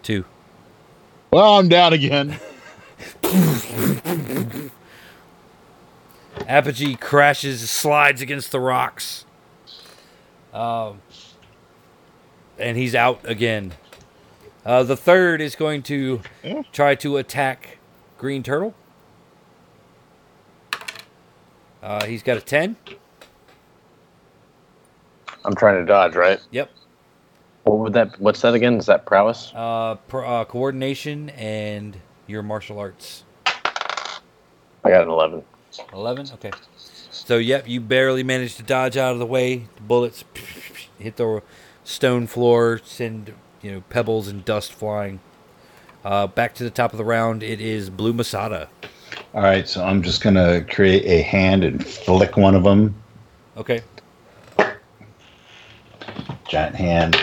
2. Well, I'm down again. Apogee crashes, slides against the rocks. And he's out again. The third is going to try to attack Green Turtle. He's got a 10. I'm trying to dodge, right? Yep. What would that? What's that again? Is that prowess? Coordination and your martial arts. I got an 11. 11? Okay. So, yep, you barely managed to dodge out of the way. The bullets hit the stone floor, send pebbles and dust flying. Back to the top of the round, it is Blue Masada. All right, so I'm just going to create a hand and flick one of them. Okay. Giant hand,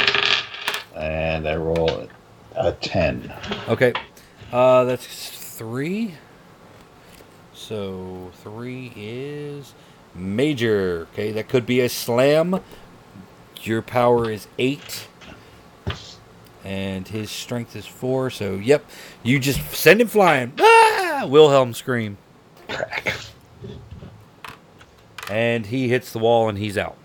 and I roll a 10. Okay, that's 3. So 3 is major. Okay, that could be a slam. Your power is 8, and his strength is 4. So yep, you just send him flying. Ah! Wilhelm scream. Crack. And he hits the wall, and he's out.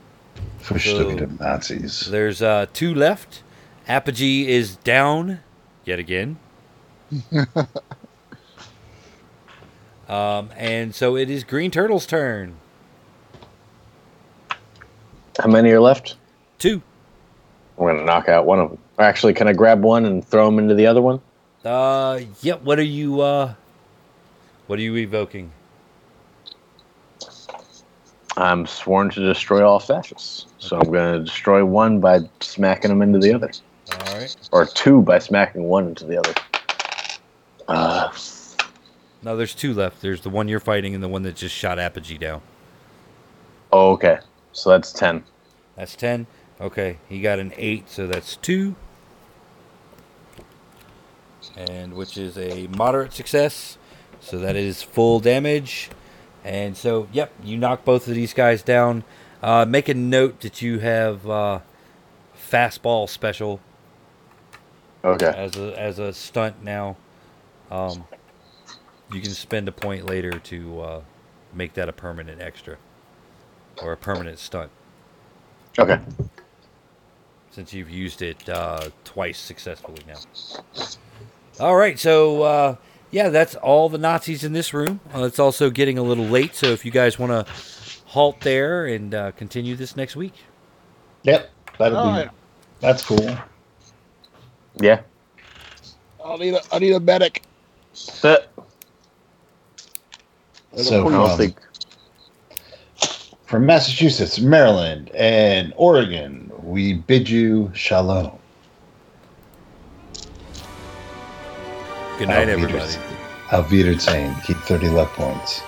Push so the Nazis. There's 2 left. Apogee is down yet again. And so it is Green Turtle's turn. How many are left? 2. I'm going to knock out one of them. Actually, can I grab one and throw him into the other one? Yeah, what are you evoking? I'm sworn to destroy all fascists. So I'm going to destroy one by smacking them into the other. All right. Or 2 by smacking one into the other. No, there's 2 left. There's the one you're fighting and the one that just shot Apogee down. Oh, okay. So that's 10. That's 10? Okay. He got an 8, so that's 2. And which is a moderate success. So that is full damage. And so, yep, you knock both of these guys down. Make a note that you have fastball special. Okay. As a stunt now. You can spend a point later to make that a permanent extra or a permanent stunt. Okay. Since you've used it twice successfully now. All right, so yeah, that's all the Nazis in this room. It's also getting a little late, so if you guys want to halt there and continue this next week. Yep, that's cool. Yeah. I need a medic. Set. So from Massachusetts, Maryland, and Oregon, we bid you shalom. Good night, everybody. Auf Wiedersehen. Keep 30 luck points.